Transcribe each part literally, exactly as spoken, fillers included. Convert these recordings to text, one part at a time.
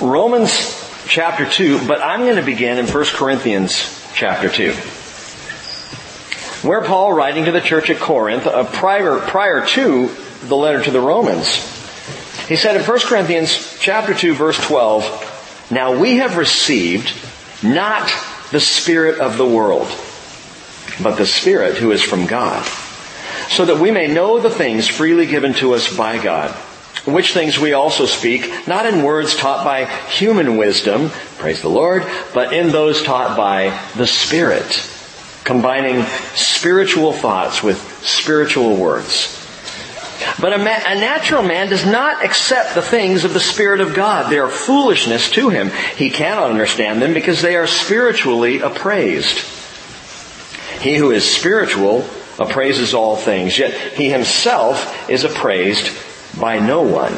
Romans chapter two, but I'm going to begin in First Corinthians chapter two, where Paul, writing to the church at Corinth, uh, prior, prior to the letter to the Romans, he said in First Corinthians chapter two, verse twelve, "Now we have received not the Spirit of the world, but the Spirit who is from God, so that we may know the things freely given to us by God, which things we also speak, not in words taught by human wisdom," praise the Lord, "but in those taught by the Spirit, combining spiritual thoughts with spiritual words. But a, man, a natural man does not accept the things of the Spirit of God. They are foolishness to him. He cannot understand them because they are spiritually appraised. He who is spiritual appraises all things, yet he himself is appraised by no one.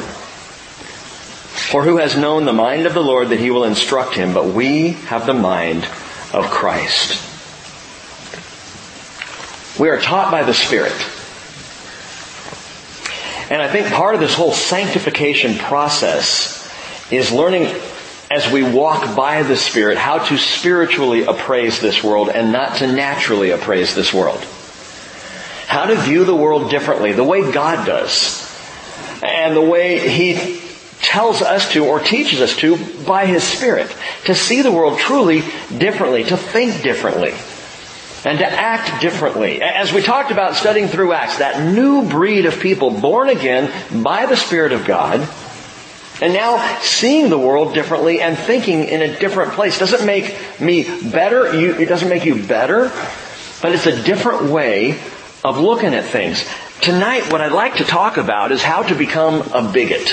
For who has known the mind of the Lord that he will instruct him? But we have the mind of Christ." We are taught by the Spirit. And I think part of this whole sanctification process is learning as we walk by the Spirit how to spiritually appraise this world and not to naturally appraise this world. How to view the world differently, the way God does. And the way He tells us to or teaches us to by His Spirit. To see the world truly differently, to think differently, and to act differently. As we talked about studying through Acts, that new breed of people born again by the Spirit of God, and now seeing the world differently and thinking in a different place. Doesn't make me better, you, it doesn't make you better, but it's a different way of looking at things. Tonight, what I'd like to talk about is how to become a bigot.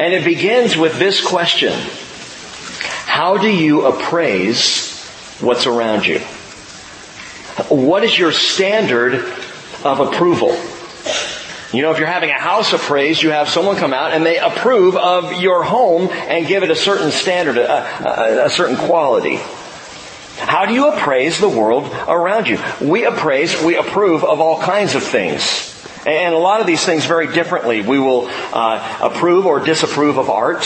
And it begins with this question. How do you appraise what's around you? What is your standard of approval? You know, if you're having a house appraised, you have someone come out and they approve of your home and give it a certain standard, a, a, a certain quality. How do you appraise the world around you? We appraise, we approve of all kinds of things. And a lot of these things very differently. We will uh, approve or disapprove of art,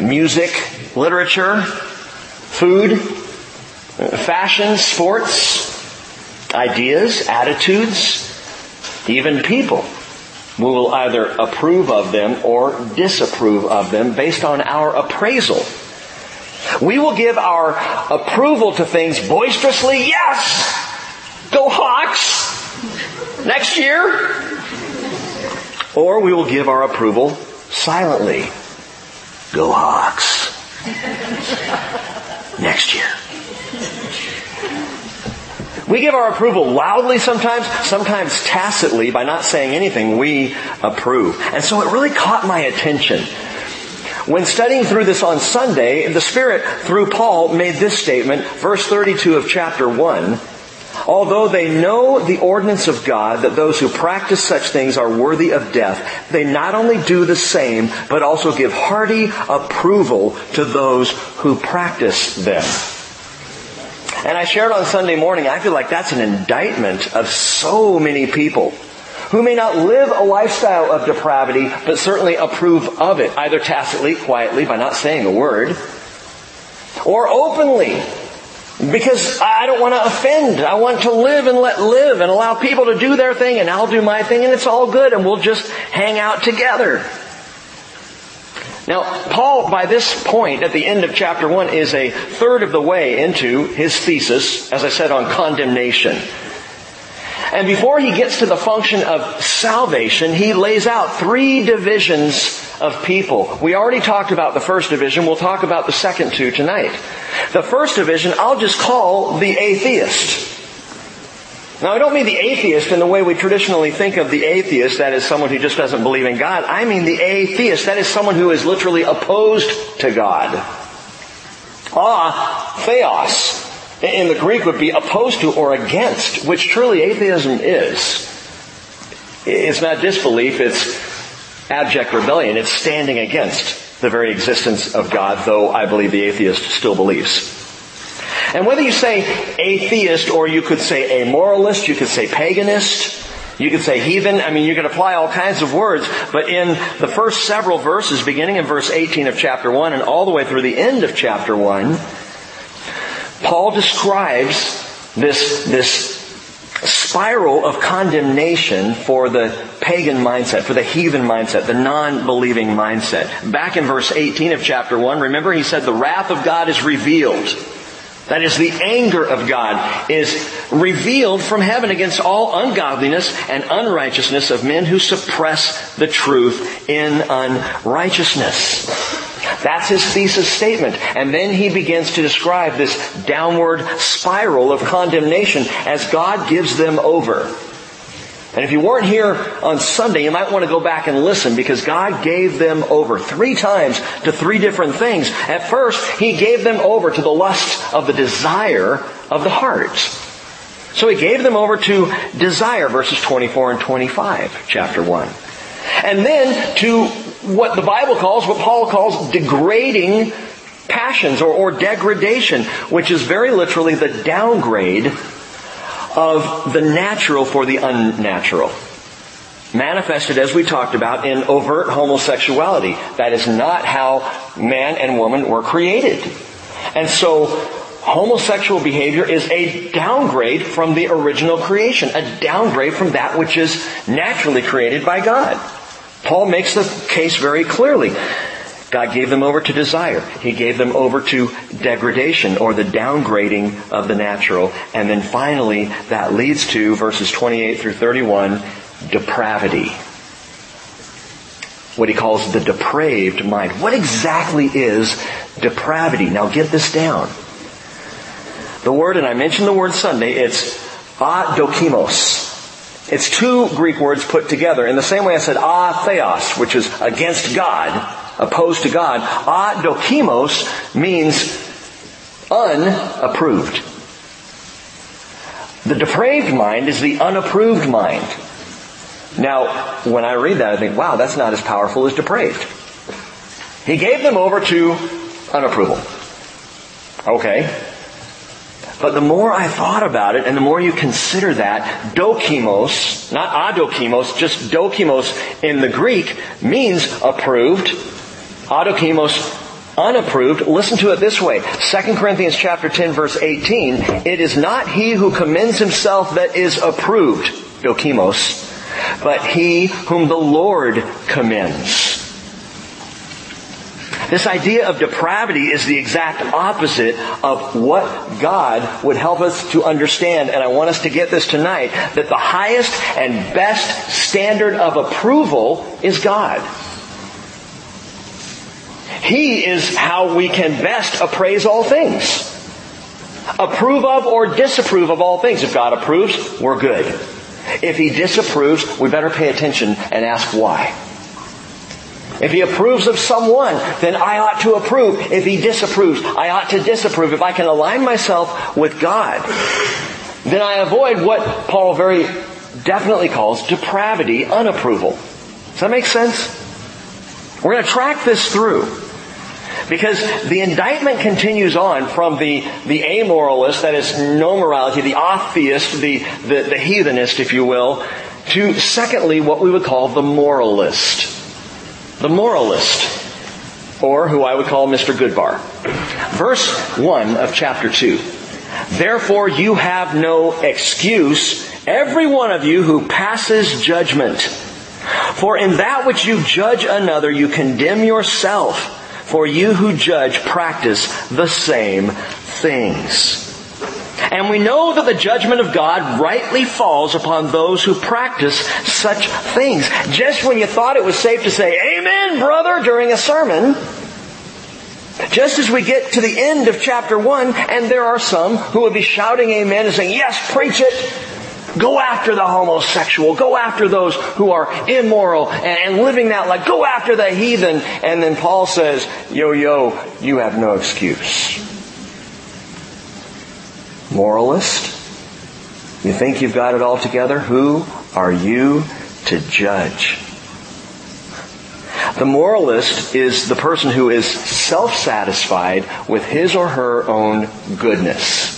music, literature, food, fashion, sports, ideas, attitudes, even people. We will either approve of them or disapprove of them based on our appraisal. We will give our approval to things boisterously. Yes! Go Hawks! Next year! Or we will give our approval silently. Go Hawks! Next year. We give our approval loudly sometimes, sometimes tacitly by not saying anything. We approve. And so it really caught my attention. When studying through this on Sunday, the Spirit, through Paul, made this statement, verse thirty-two of chapter one, "Although they know the ordinance of God, that those who practice such things are worthy of death, they not only do the same, but also give hearty approval to those who practice them." And I shared on Sunday morning, I feel like that's an indictment of so many people who may not live a lifestyle of depravity, but certainly approve of it, either tacitly, quietly, by not saying a word, or openly, because I don't want to offend. I want to live and let live and allow people to do their thing, and I'll do my thing, and it's all good, and we'll just hang out together. Now, Paul, by this point, at the end of chapter one, is a third of the way into his thesis, as I said, on condemnation. And before he gets to the function of salvation, he lays out three divisions of people. We already talked about the first division. We'll talk about the second two tonight. The first division, I'll just call the atheist. Now, I don't mean the atheist in the way we traditionally think of the atheist, that is someone who just doesn't believe in God. I mean the atheist, that is someone who is literally opposed to God. Ah, theos. In the Greek would be opposed to or against, which truly atheism is. It's not disbelief, it's abject rebellion. It's standing against the very existence of God, though I believe the atheist still believes. And whether you say atheist or you could say amoralist, you could say paganist, You could say heathen. I mean, you could apply all kinds of words. But in the first several verses, beginning in verse eighteen of chapter one and all the way through the end of chapter one, Paul describes this, this spiral of condemnation for the pagan mindset, for the heathen mindset, the non-believing mindset. Back in verse eighteen of chapter one, remember he said the wrath of God is revealed. That is, the anger of God is revealed from heaven against all ungodliness and unrighteousness of men who suppress the truth in unrighteousness. That's his thesis statement. And then he begins to describe this downward spiral of condemnation as God gives them over. And if you weren't here on Sunday, you might want to go back and listen, because God gave them over three times to three different things. At first, He gave them over to the lust of the desire of the heart. So He gave them over to desire, verses twenty-four and twenty-five, chapter one. And then to what the Bible calls, what Paul calls degrading passions or, or degradation, which is very literally the downgrade of the natural for the unnatural, manifested, as we talked about, in overt homosexuality. That is not how man and woman were created. And so homosexual behavior is a downgrade from the original creation, a downgrade from that which is naturally created by God. Paul makes the case very clearly. God gave them over to desire. He gave them over to degradation, or the downgrading of the natural. And then finally, that leads to, verses twenty-eight through thirty-one, depravity. What he calls the depraved mind. What exactly is depravity? Now get this down. The word, and I mentioned the word Sunday, it's adokimos. It's two Greek words put together. In the same way I said theos, which is against God, opposed to God, adokimos means unapproved. The depraved mind is the unapproved mind. Now, when I read that, I think, wow, that's not as powerful as depraved. He gave them over to unapproval. Okay. But the more I thought about it, and the more you consider that, dokimos, not adokimos, just dokimos in the Greek, means approved. Adokimos, unapproved. Listen to it this way. Second Corinthians chapter ten, verse eighteen. It is not he who commends himself that is approved, dokimos, but he whom the Lord commends. This idea of depravity is the exact opposite of what God would help us to understand. And I want us to get this tonight, that the highest and best standard of approval is God. He is how we can best appraise all things. Approve of or disapprove of all things. If God approves, we're good. If He disapproves, we better pay attention and ask why. If He approves of someone, then I ought to approve. If He disapproves, I ought to disapprove. If I can align myself with God, then I avoid what Paul very definitely calls depravity, unapproval. Does that make sense? We're going to track this through, because the indictment continues on from the, the amoralist, that is no morality, the atheist, the, the, the heathenist, if you will, to secondly what we would call the moralist. The moralist, or who I would call Mister Goodbar. Verse one of chapter two. Therefore you have no excuse, every one of you who passes judgment. For in that which you judge another, you condemn yourself. For you who judge practice the same things. And we know that the judgment of God rightly falls upon those who practice such things. Just when you thought it was safe to say, amen, brother, during a sermon, just as we get to the end of chapter one, and there are some who would be shouting amen and saying, yes, preach it. Go after the homosexual. Go after those who are immoral and living that life. Go after the heathen. And then Paul says, yo, yo, you have no excuse. Moralist, you think you've got it all together? Who are you to judge? The moralist is the person who is self-satisfied with his or her own goodness.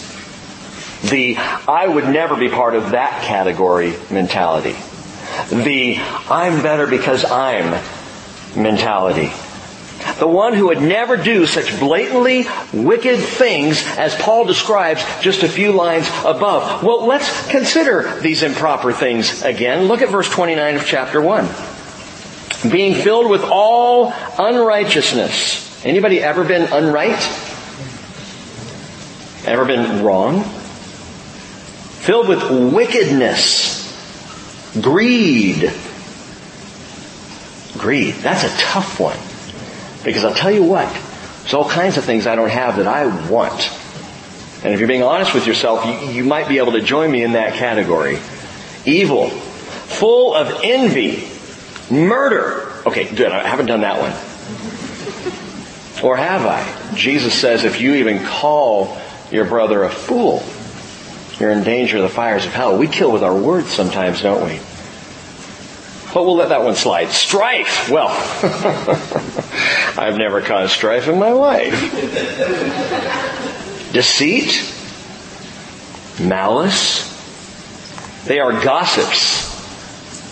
The I would never be part of that category mentality. the I'm better because I'm mentality. The one who would never do such blatantly wicked things as Paul describes just a few lines above. Well, let's consider these improper things again. Look at verse twenty-nine of chapter one. Being filled with all unrighteousness. Anybody ever been unright? Ever been wrong? Filled with wickedness. Greed. Greed. That's a tough one. Because I'll tell you what, there's all kinds of things I don't have that I want. And if you're being honest with yourself, you, you might be able to join me in that category. Evil. Full of envy. Murder. Okay, good. I haven't done that one. Or have I? Jesus says if you even call your brother a fool, you're in danger of the fires of hell. We kill with our words sometimes, don't we? But we'll let that one slide. Strife! Well, I've never caused strife in my life. Deceit. Malice. They are gossips.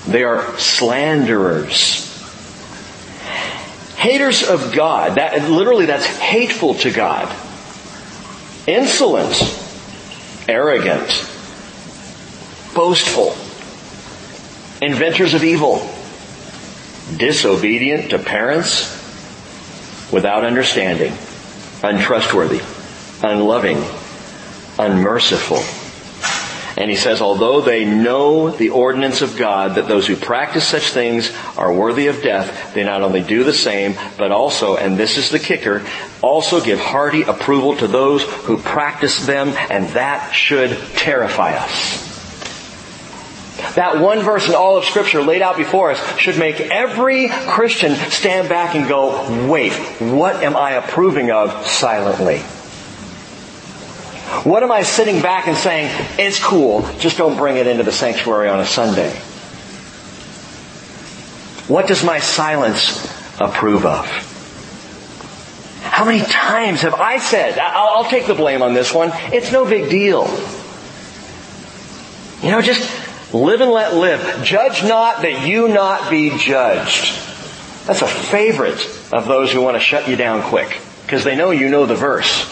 They are slanderers. Haters of God. That, literally, that's hateful to God. Insolent. Arrogant. Boastful. Inventors of evil, disobedient to parents, without understanding, untrustworthy, unloving, unmerciful. And he says, although they know the ordinance of God, that those who practice such things are worthy of death, they not only do the same, but also, and this is the kicker, also give hearty approval to those who practice them, and that should terrify us. That one verse in all of Scripture laid out before us should make every Christian stand back and go, wait, what am I approving of silently? What am I sitting back and saying, it's cool, just don't bring it into the sanctuary on a Sunday? What does my silence approve of? How many times have I said, I'll, I'll take the blame on this one, it's no big deal. You know, just... live and let live. Judge not that you not be judged. That's a favorite of those who want to shut you down quick. Because they know you know the verse.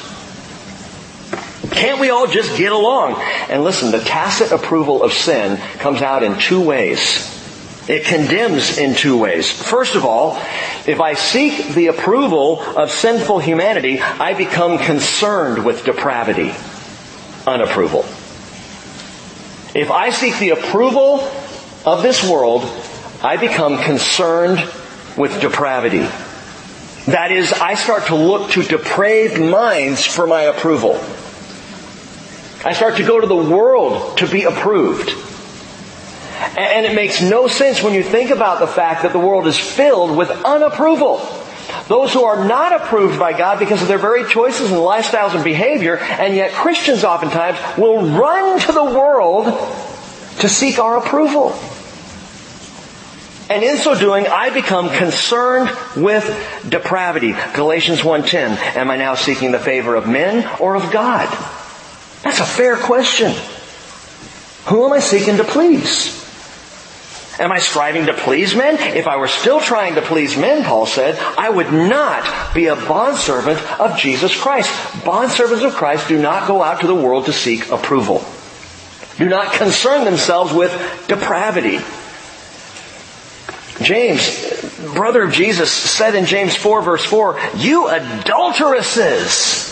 Can't we all just get along? And listen, the tacit approval of sin comes out in two ways. It condemns in two ways. First of all, if I seek the approval of sinful humanity, I become concerned with depravity. Unapproval. If I seek the approval of this world, I become concerned with depravity. That is, I start to look to depraved minds for my approval. I start to go to the world to be approved. And it makes no sense when you think about the fact that the world is filled with unapproval. Those who are not approved by God because of their very choices and lifestyles and behavior, and yet Christians oftentimes will run to the world to seek our approval. And in so doing, I become concerned with depravity. Galatians one ten, am I now seeking the favor of men or of God? That's a fair question. Who am I seeking to please? Am I striving to please men? If I were still trying to please men, Paul said, I would not be a bondservant of Jesus Christ. Bondservants of Christ do not go out to the world to seek approval. Do not concern themselves with depravity. James, brother of Jesus, said in James four, verse four, you adulteresses!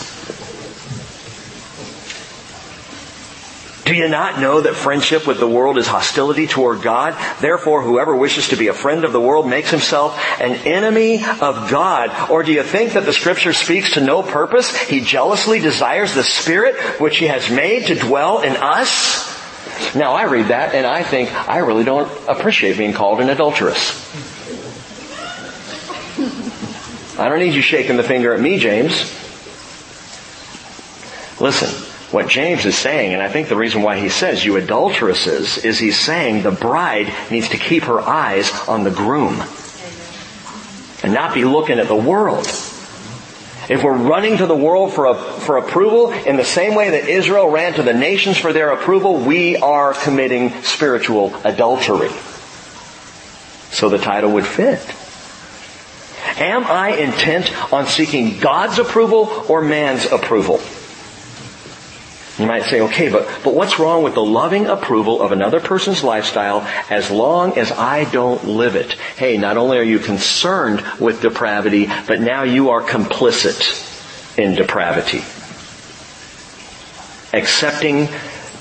Do you not know that friendship with the world is hostility toward God? Therefore, whoever wishes to be a friend of the world makes himself an enemy of God. Or do you think that the Scripture speaks to no purpose? He jealously desires the Spirit which He has made to dwell in us. Now, I read that and I think, I really don't appreciate being called an adulteress. I don't need you shaking the finger at me, James. Listen. What James is saying, and I think the reason why he says, you adulteresses, is he's saying the bride needs to keep her eyes on the groom. And not be looking at the world. If we're running to the world for, a, for approval, in the same way that Israel ran to the nations for their approval, we are committing spiritual adultery. so the title would fit. Am I intent on seeking God's approval or man's approval? You might say, okay, but, but what's wrong with the loving approval of another person's lifestyle as long as I don't live it? Hey, not only are you concerned with depravity, but now you are complicit in depravity. Accepting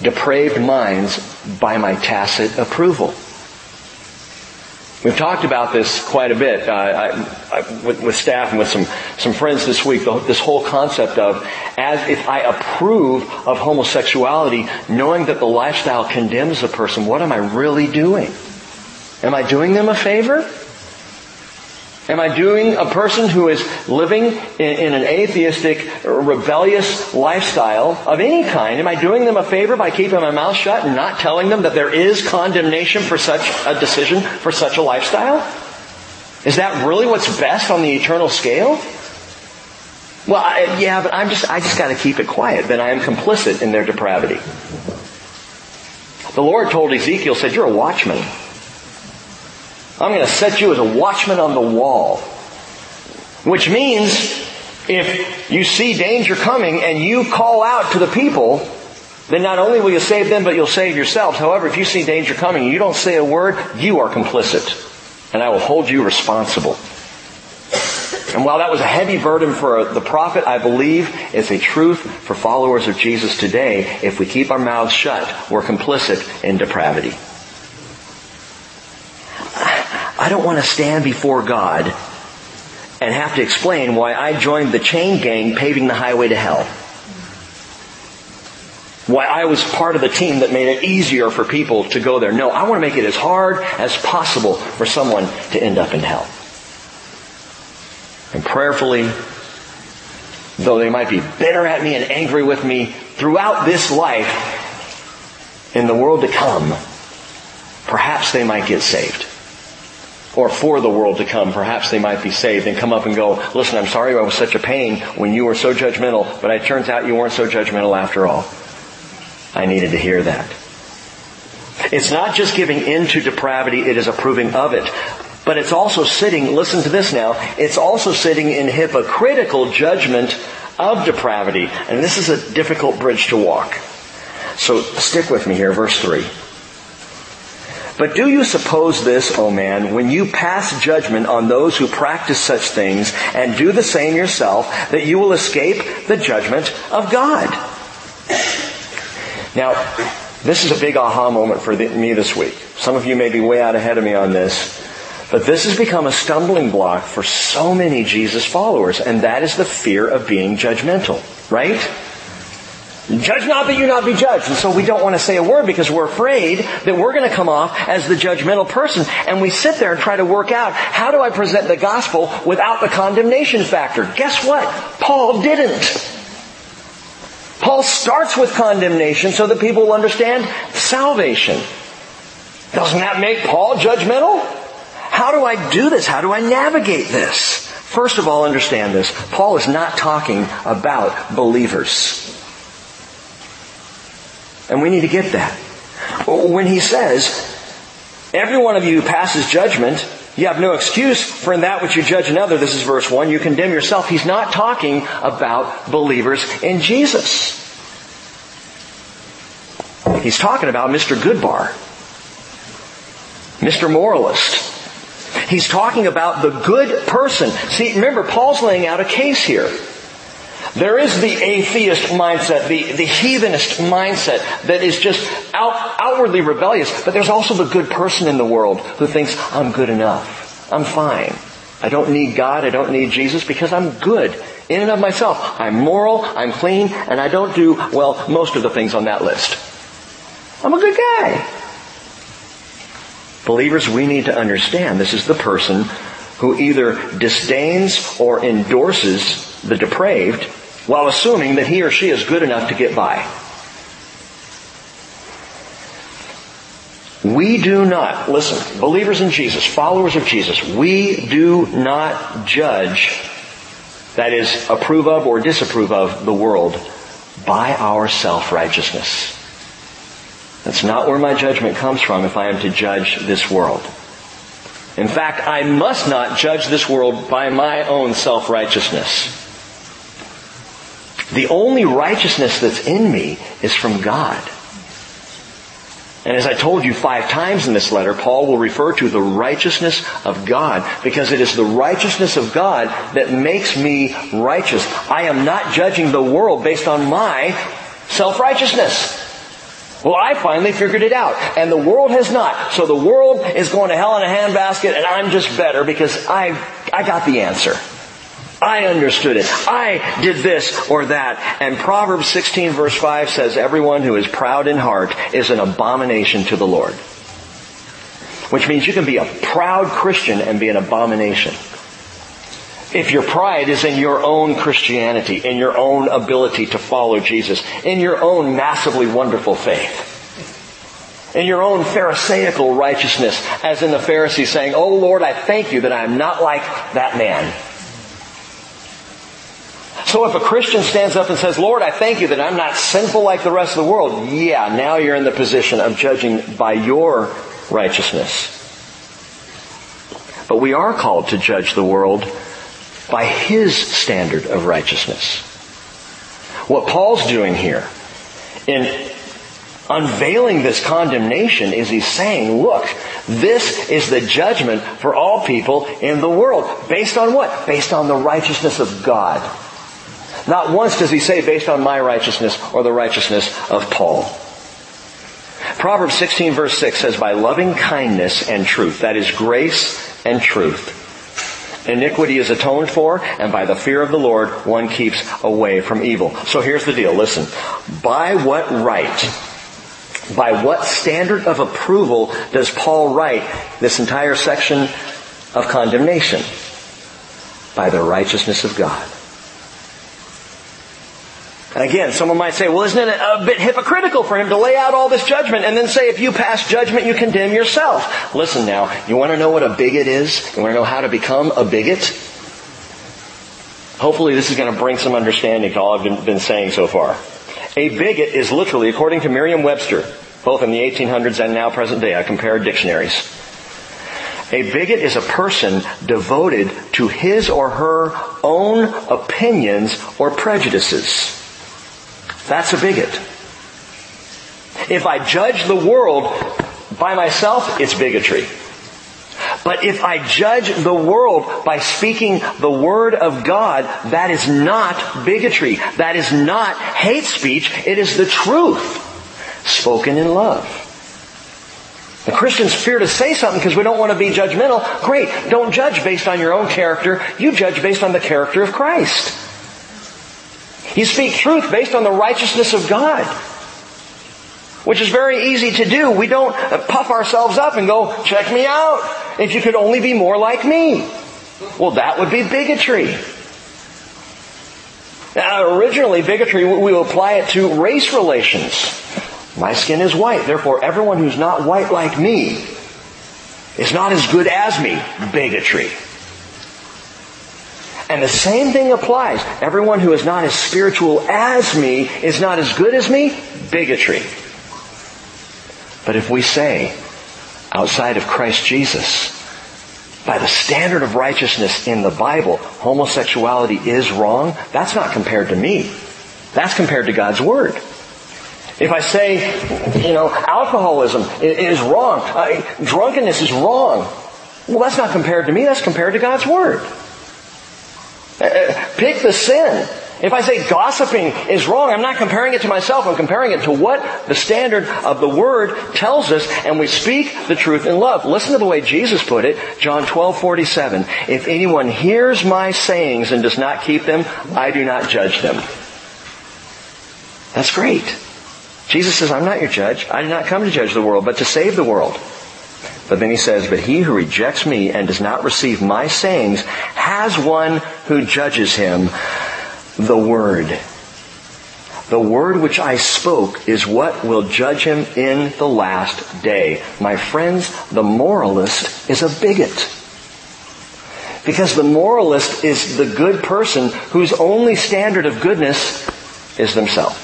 depraved minds by my tacit approval. We've talked about this quite a bit uh, I, I, with, with staff and with some, some friends this week, the, this whole concept of as if I approve of homosexuality, knowing that the lifestyle condemns the person, what am I really doing? Am I doing them a favor? Am I doing a person who is living in, in an atheistic, rebellious lifestyle of any kind, am I doing them a favor by keeping my mouth shut and not telling them that there is condemnation for such a decision, for such a lifestyle? Is that really what's best on the eternal scale? Well, I, yeah, but I'm just, I just gotta keep it quiet. Then I am complicit in their depravity. The Lord told Ezekiel, said, you're a watchman. I'm going to set you as a watchman on the wall. Which means, if you see danger coming and you call out to the people, then not only will you save them, but you'll save yourselves. However, if you see danger coming and you don't say a word, you are complicit. And I will hold you responsible. And while that was a heavy burden for the prophet, I believe it's a truth for followers of Jesus today. If we keep our mouths shut, we're complicit in depravity. I don't want to stand before God and have to explain why I joined the chain gang paving the highway to hell. Why I was part of the team that made it easier for people to go there. No, I want to make it as hard as possible for someone to end up in hell. And prayerfully, though they might be bitter at me and angry with me throughout this life, in the world to come, perhaps they might get saved. Or for the world to come, perhaps they might be saved and come up and go, listen, I'm sorry I was such a pain when you were so judgmental, but it turns out you weren't so judgmental after all. I needed to hear that. It's not just giving in to depravity, it is approving of it. But it's also sitting, listen to this now, it's also sitting in hypocritical judgment of depravity. And this is a difficult bridge to walk. So stick with me here, verse three. But do you suppose this, O man, when you pass judgment on those who practice such things and do the same yourself, that you will escape the judgment of God? Now, this is a big aha moment for the, me this week. Some of you may be way out ahead of me on this, but this has become a stumbling block for so many Jesus followers, and that is the fear of being judgmental, right? Judge not that you not be judged. And so we don't want to say a word because we're afraid that we're going to come off as the judgmental person. And we sit there and try to work out, how do I present the gospel without the condemnation factor? Guess what? Paul didn't. Paul starts with condemnation so that people will understand salvation. Doesn't that make Paul judgmental? How do I do this? How do I navigate this? First of all, understand this. Paul is not talking about believers. And we need to get that. When he says, every one of you passes judgment, you have no excuse for in that which you judge another, this is verse one, you condemn yourself. He's not talking about believers in Jesus. He's talking about Mister Goodbar, Mister Moralist. He's talking about the good person. See, remember, Paul's laying out a case here. There is the atheist mindset, the, the heathenist mindset that is just out, outwardly rebellious. But there's also the good person in the world who thinks, I'm good enough. I'm fine. I don't need God. I don't need Jesus because I'm good in and of myself. I'm moral. I'm clean. And I don't do, well, most of the things on that list. I'm a good guy. Believers, we need to understand this is the person who either disdains or endorses the depraved while assuming that he or she is good enough to get by. We do not, listen, believers in Jesus, followers of Jesus, we do not judge, that is, approve of or disapprove of the world by our self-righteousness. That's not where my judgment comes from if I am to judge this world. In fact, I must not judge this world by my own self-righteousness. The only righteousness that's in me is from God. And as I told you five times in this letter, Paul will refer to the righteousness of God, because it is the righteousness of God that makes me righteous. I am not judging the world based on my self-righteousness. Well, I finally figured it out, and the world has not. So the world is going to hell in a handbasket, and I'm just better because I I got the answer. I understood it. I did this or that. And Proverbs sixteen verse five says, everyone who is proud in heart is an abomination to the Lord. Which means you can be a proud Christian and be an abomination. If your pride is in your own Christianity, in your own ability to follow Jesus, in your own massively wonderful faith, in your own pharisaical righteousness, as in the Pharisees saying, oh Lord, I thank you that I am not like that man. So if a Christian stands up and says, Lord, I thank you that I'm not sinful like the rest of the world, yeah, now you're in the position of judging by your righteousness. But we are called to judge the world by His standard of righteousness. What Paul's doing here in unveiling this condemnation is he's saying, look, this is the judgment for all people in the world. Based on what? Based on the righteousness of God. Not once does he say, based on my righteousness or the righteousness of Paul. Proverbs sixteen verse six says, by loving kindness and truth, that is grace and truth, iniquity is atoned for, and by the fear of the Lord, one keeps away from evil. So here's the deal. Listen. By what right, by what standard of approval does Paul write this entire section of condemnation? By the righteousness of God. And again, someone might say, well, isn't it a bit hypocritical for him to lay out all this judgment and then say, if you pass judgment, you condemn yourself? Listen now, you want to know what a bigot is? You want to know how to become a bigot? Hopefully this is going to bring some understanding to all I've been, been saying so far. A bigot is literally, according to Merriam-Webster, both in the eighteen hundreds and now present day, I compared dictionaries. A bigot is a person devoted to his or her own opinions or prejudices. That's a bigot. If I judge the world by myself, it's bigotry. But if I judge the world by speaking the Word of God, that is not bigotry. That is not hate speech. It is the truth spoken in love. The Christians fear to say something because we don't want to be judgmental. Great. Don't judge based on your own character. You judge based on the character of Christ. You speak truth based on the righteousness of God, which is very easy to do. We don't puff ourselves up and go, check me out. If you could only be more like me. Well, that would be bigotry. Now, originally, bigotry, we will apply it to race relations. My skin is white, therefore everyone who's not white like me is not as good as me. Bigotry. And the same thing applies. Everyone who is not as spiritual as me is not as good as me. Bigotry. But if we say, outside of Christ Jesus, by the standard of righteousness in the Bible, homosexuality is wrong, that's not compared to me. That's compared to God's Word. If I say, you know, alcoholism is wrong, uh, drunkenness is wrong, well, that's not compared to me. That's compared to God's Word. Pick the sin. If I say gossiping is wrong, I'm not comparing it to myself. I'm comparing it to what the standard of the Word tells us, and we speak the truth in love. Listen to the way Jesus put it, John twelve forty-seven. If anyone hears my sayings and does not keep them, I do not judge them. That's great. Jesus says, I'm not your judge. I did not come to judge the world, but to save the world. But then he says, but he who rejects me and does not receive my sayings has one who judges him, the Word. The Word which I spoke is what will judge him in the last day. My friends, the moralist is a bigot. Because the moralist is the good person whose only standard of goodness is themselves.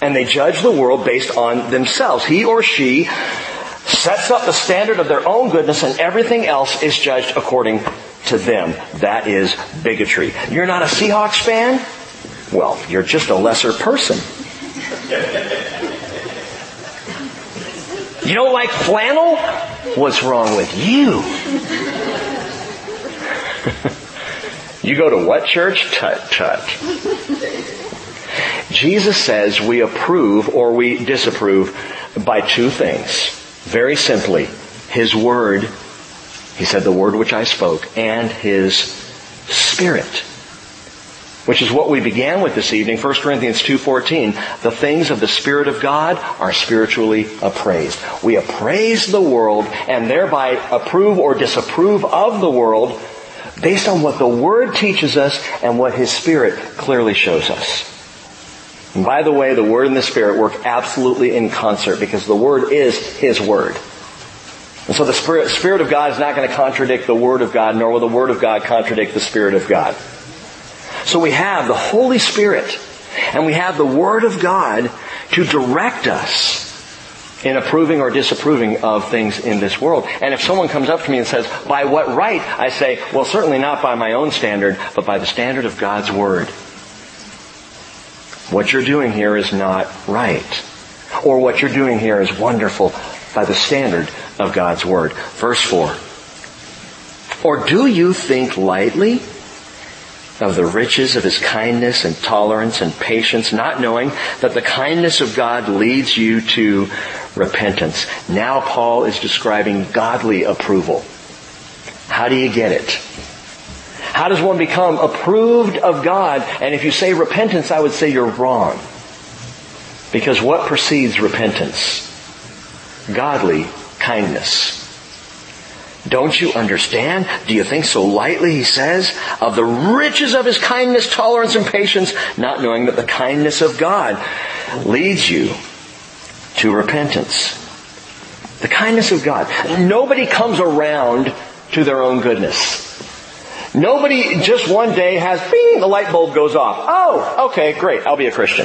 And they judge the world based on themselves. He or she sets up the standard of their own goodness, and everything else is judged according to them. That is bigotry. You're not a Seahawks fan? Well, you're just a lesser person. You don't like flannel? What's wrong with you? You go to what church? Tut, tut. Jesus says we approve or we disapprove by two things. Very simply, His Word, He said, the Word which I spoke, and His Spirit. Which is what we began with this evening, First Corinthians two fourteen. The things of the Spirit of God are spiritually appraised. We appraise the world and thereby approve or disapprove of the world based on what the Word teaches us and what His Spirit clearly shows us. And by the way, the Word and the Spirit work absolutely in concert because the Word is His Word. And so the Spirit, Spirit of God is not going to contradict the Word of God, nor will the Word of God contradict the Spirit of God. So we have the Holy Spirit and we have the Word of God to direct us in approving or disapproving of things in this world. And if someone comes up to me and says, by what right? I say, well, certainly not by my own standard, but by the standard of God's Word. What you're doing here is not right. Or what you're doing here is wonderful by the standard of God's Word. Verse four. Or do you think lightly of the riches of His kindness and tolerance and patience, not knowing that the kindness of God leads you to repentance? Now Paul is describing godly approval. How do you get it? How does one become approved of God? And if you say repentance, I would say you're wrong. Because what precedes repentance? Godly kindness. Don't you understand? Do you think so lightly, he says, of the riches of His kindness, tolerance, and patience, not knowing that the kindness of God leads you to repentance? The kindness of God. Nobody comes around to their own goodness. Nobody just one day has, bing, the light bulb goes off. Oh, okay, great, I'll be a Christian.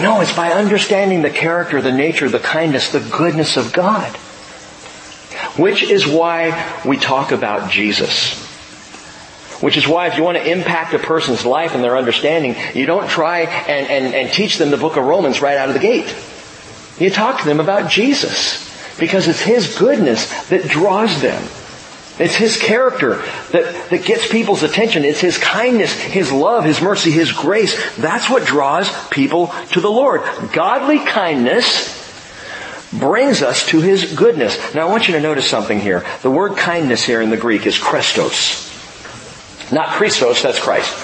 No, it's by understanding the character, the nature, the kindness, the goodness of God. Which is why we talk about Jesus. Which is why if you want to impact a person's life and their understanding, you don't try and, and, and teach them the book of Romans right out of the gate. You talk to them about Jesus. Because it's His goodness that draws them. It's His character that, that gets people's attention. It's His kindness, His love, His mercy, His grace. That's what draws people to the Lord. Godly kindness brings us to His goodness. Now I want you to notice something here. The word kindness here in the Greek is krestos. Not Christos, that's Christ.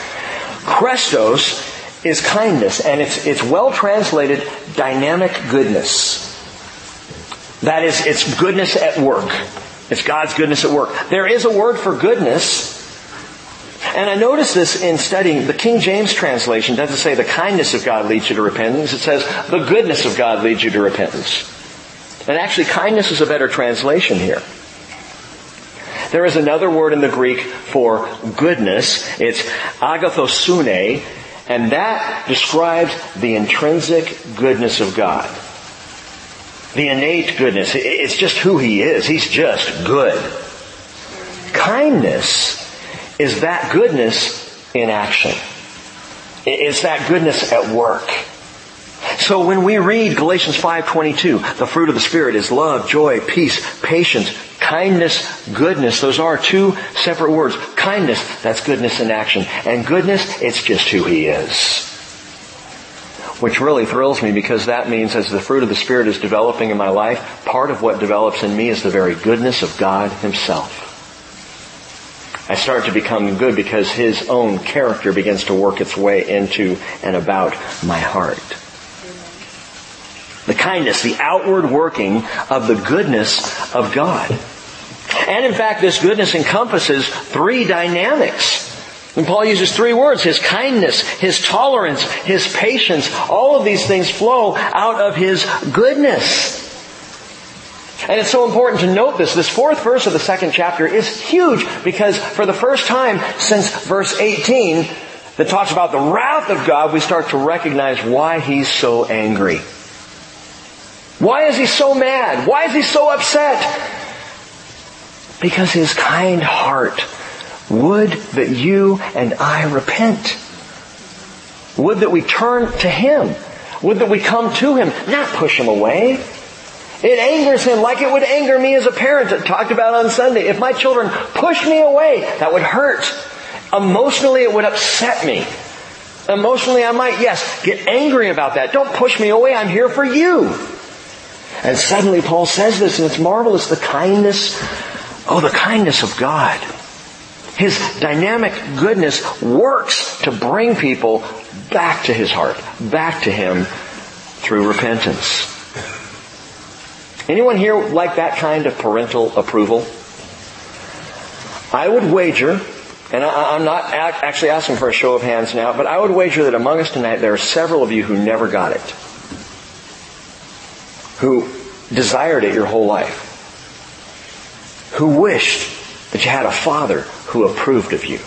Krestos is kindness, and it's it's well translated dynamic goodness. That is, it's goodness at work. It's God's goodness at work. There is a word for goodness. And I noticed this in studying. The King James translation doesn't say the kindness of God leads you to repentance. It says the goodness of God leads you to repentance. And actually, kindness is a better translation here. There is another word in the Greek for goodness. It's agathosune, and that describes the intrinsic goodness of God. The innate goodness. It's just who He is. He's just good. Kindness is that goodness in action. It's that goodness at work. So when we read Galatians five twenty-two, the fruit of the Spirit is love, joy, peace, patience, kindness, goodness. Those are two separate words. Kindness, that's goodness in action. And goodness, it's just who He is. Which really thrills me because that means as the fruit of the Spirit is developing in my life, part of what develops in me is the very goodness of God Himself. I start to become good because His own character begins to work its way into and about my heart. The kindness, the outward working of the goodness of God. And in fact, this goodness encompasses three dynamics. And Paul uses three words: His kindness, His tolerance, His patience. All of these things flow out of His goodness. And it's so important to note this. This fourth verse of the second chapter is huge because for the first time since verse eighteen that talks about the wrath of God, we start to recognize why He's so angry. Why is he so mad? Why is he so upset? Because his kind heart would that you and I repent. Would that we turn to him. Would that we come to him, not push him away. It angers him like it would anger me as a parent. It talked about on Sunday. If my children push me away, that would hurt. Emotionally, it would upset me. Emotionally, I might, yes, get angry about that. Don't push me away. I'm here for you. And suddenly Paul says this, and it's marvelous. The kindness, oh, the kindness of God. His dynamic goodness works to bring people back to his heart, back to him through repentance. Anyone here like that kind of parental approval? I would wager, and I, I'm not act, actually asking for a show of hands now, but I would wager that among us tonight there are several of you who never got it, who desired it your whole life, who wished that you had a father who approved of you,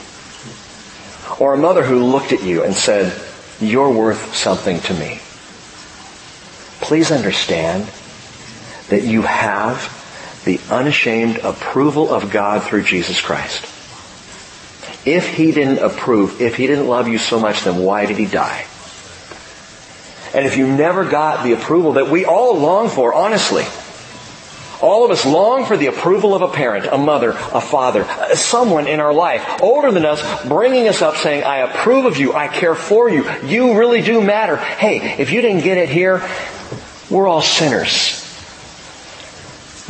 or a mother who looked at you and said, "You're worth something to me." Please understand that you have the unashamed approval of God through Jesus Christ. If he didn't approve, if he didn't love you so much, then why did he die? And if you never got the approval that we all long for, honestly, all of us long for the approval of a parent, a mother, a father, someone in our life, older than us, bringing us up saying, "I approve of you, I care for you, you really do matter." Hey, if you didn't get it here, we're all sinners.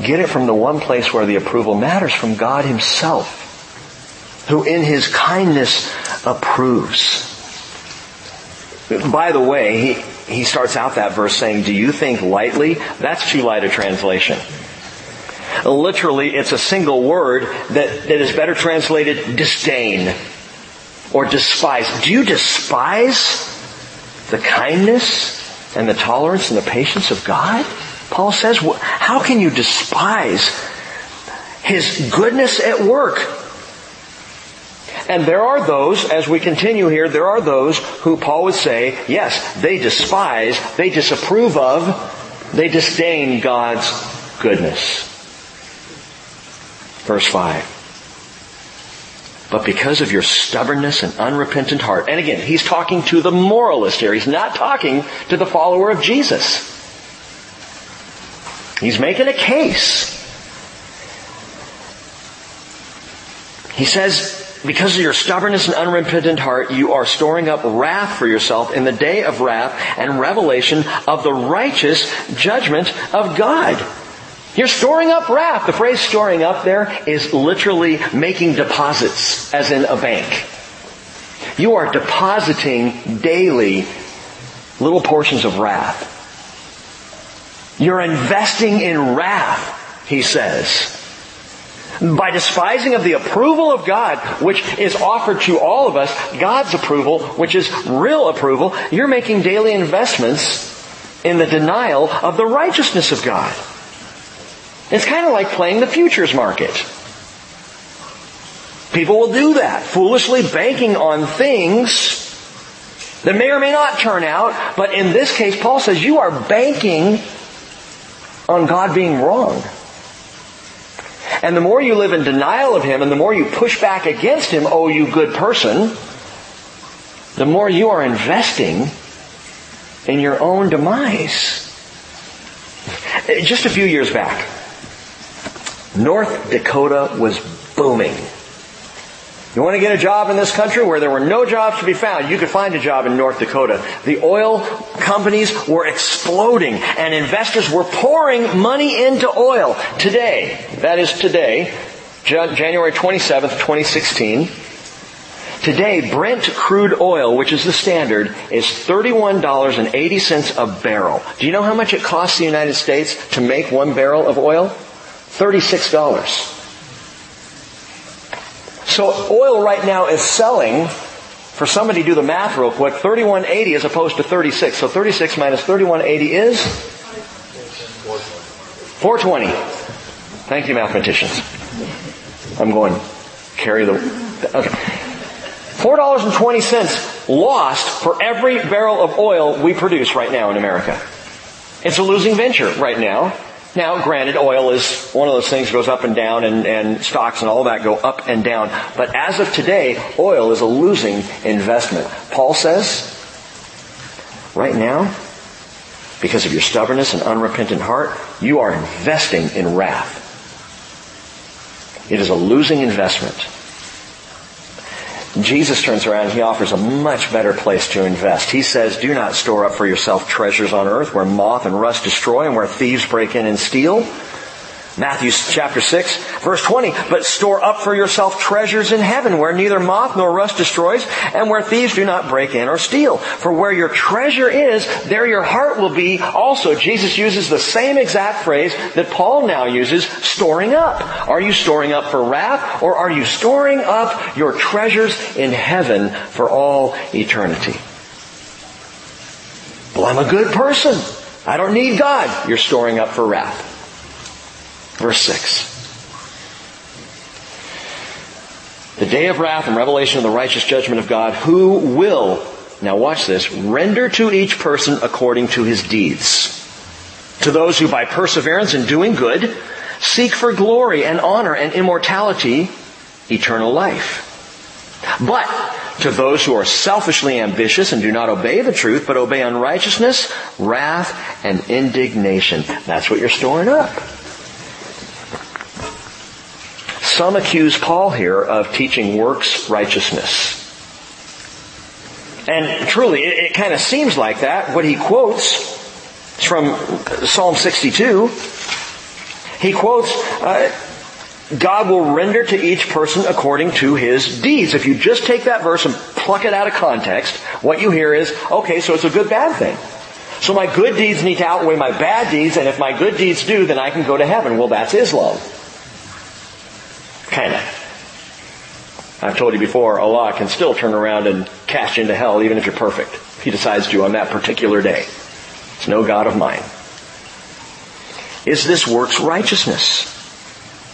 Get it from the one place where the approval matters, from God himself, who in his kindness approves. By the way, he, he starts out that verse saying, "Do you think lightly?" That's too light a translation. Literally, it's a single word that, that is better translated disdain or despise. Do you despise the kindness and the tolerance and the patience of God? Paul says, how can you despise his goodness at work? And there are those, as we continue here, there are those who Paul would say, yes, they despise, they disapprove of, they disdain God's goodness. Verse five. But because of your stubbornness and unrepentant heart, and again, he's talking to the moralist here. He's not talking to the follower of Jesus. He's making a case. He says, because of your stubbornness and unrepentant heart, you are storing up wrath for yourself in the day of wrath and revelation of the righteous judgment of God. You're storing up wrath. The phrase storing up there is literally making deposits, as in a bank. You are depositing daily little portions of wrath. You're investing in wrath, he says. By despising of the approval of God, which is offered to all of us, God's approval, which is real approval, you're making daily investments in the denial of the righteousness of God. It's kind of like playing the futures market. People will do that, foolishly banking on things that may or may not turn out, but in this case, Paul says you are banking on God being wrong. And the more you live in denial of him and the more you push back against him, oh you good person, the more you are investing in your own demise. Just a few years back, North Dakota was booming. You want to get a job in this country where there were no jobs to be found? You could find a job in North Dakota. The oil companies were exploding and investors were pouring money into oil. Today, that is today, January twenty-seventh, twenty sixteen, today Brent crude oil, which is the standard, is thirty-one dollars and eighty cents a barrel. Do you know how much it costs the United States to make one barrel of oil? thirty-six dollars. So oil right now is selling, for somebody to do the math real quick, thirty-one eighty as opposed to thirty-six. So thirty-six minus thirty-one eighty is? four twenty. Thank you, mathematicians. I'm going carry the... Okay. four dollars and twenty cents lost for every barrel of oil we produce right now in America. It's a losing venture right now. Now, granted, oil is one of those things that goes up and down, and, and stocks and all of that go up and down. But as of today, oil is a losing investment. Paul says, right now, because of your stubbornness and unrepentant heart, you are investing in wrath. It is a losing investment. Jesus turns around and he offers a much better place to invest. He says, do not store up for yourself treasures on earth where moth and rust destroy and where thieves break in and steal. Matthew chapter six, verse twenty, but store up for yourself treasures in heaven where neither moth nor rust destroys and where thieves do not break in or steal. For where your treasure is, there your heart will be also. Jesus uses the same exact phrase that Paul now uses, storing up. Are you storing up for wrath, or are you storing up your treasures in heaven for all eternity? Well, I'm a good person. I don't need God. You're storing up for wrath. Verse six. The day of wrath and revelation of the righteous judgment of God, who will, now watch this, render to each person according to his deeds. To those who by perseverance in doing good seek for glory and honor and immortality, eternal life. But to those who are selfishly ambitious and do not obey the truth, but obey unrighteousness, wrath, and indignation. That's what you're storing up. Some accuse Paul here of teaching works righteousness. And truly, it, it kind of seems like that. What he quotes is from Psalm sixty-two. He quotes, uh, God will render to each person according to his deeds. If you just take that verse and pluck it out of context, what you hear is, okay, so it's a good-bad thing. So my good deeds need to outweigh my bad deeds, and if my good deeds do, then I can go to heaven. Well, that's Islam. Kind of. I've told you before, Allah can still turn around and cast you into hell even if you're perfect. He decides to on that particular day. It's no God of mine. Is this works righteousness?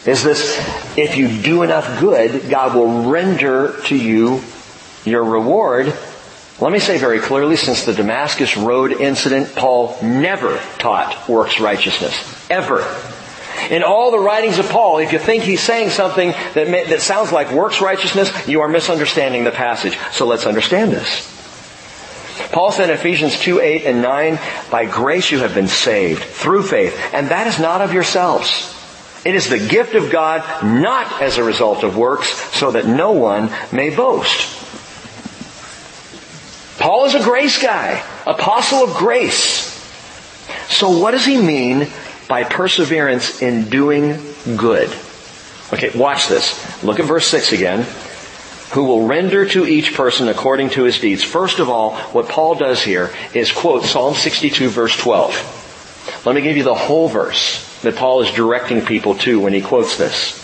Is this, if you do enough good, God will render to you your reward? Let me say very clearly, since the Damascus Road incident, Paul never taught works righteousness. Ever. In all the writings of Paul, if you think he's saying something that may, that sounds like works righteousness, you are misunderstanding the passage. So let's understand this. Paul said in Ephesians two, eight, and nine, by grace you have been saved, through faith, and that is not of yourselves. It is the gift of God, not as a result of works, so that no one may boast. Paul is a grace guy, apostle of grace. So what does he mean by perseverance in doing good? Okay, watch this. Look at verse six again. Who will render to each person according to his deeds. First of all, what Paul does here is quote Psalm sixty-two, verse twelve. Let me give you the whole verse that Paul is directing people to when he quotes this.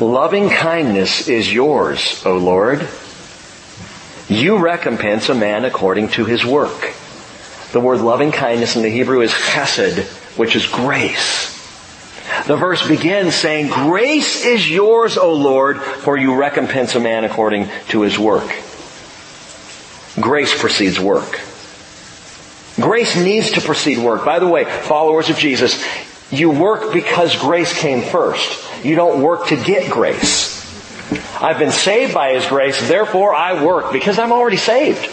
Loving kindness is yours, O Lord. You recompense a man according to his work. The word loving kindness in the Hebrew is chesed, which is grace. The verse begins saying, grace is yours, O Lord, for you recompense a man according to his work. Grace precedes work. Grace needs to precede work. By the way, followers of Jesus, you work because grace came first. You don't work to get grace. I've been saved by His grace, therefore I work, because I'm already saved.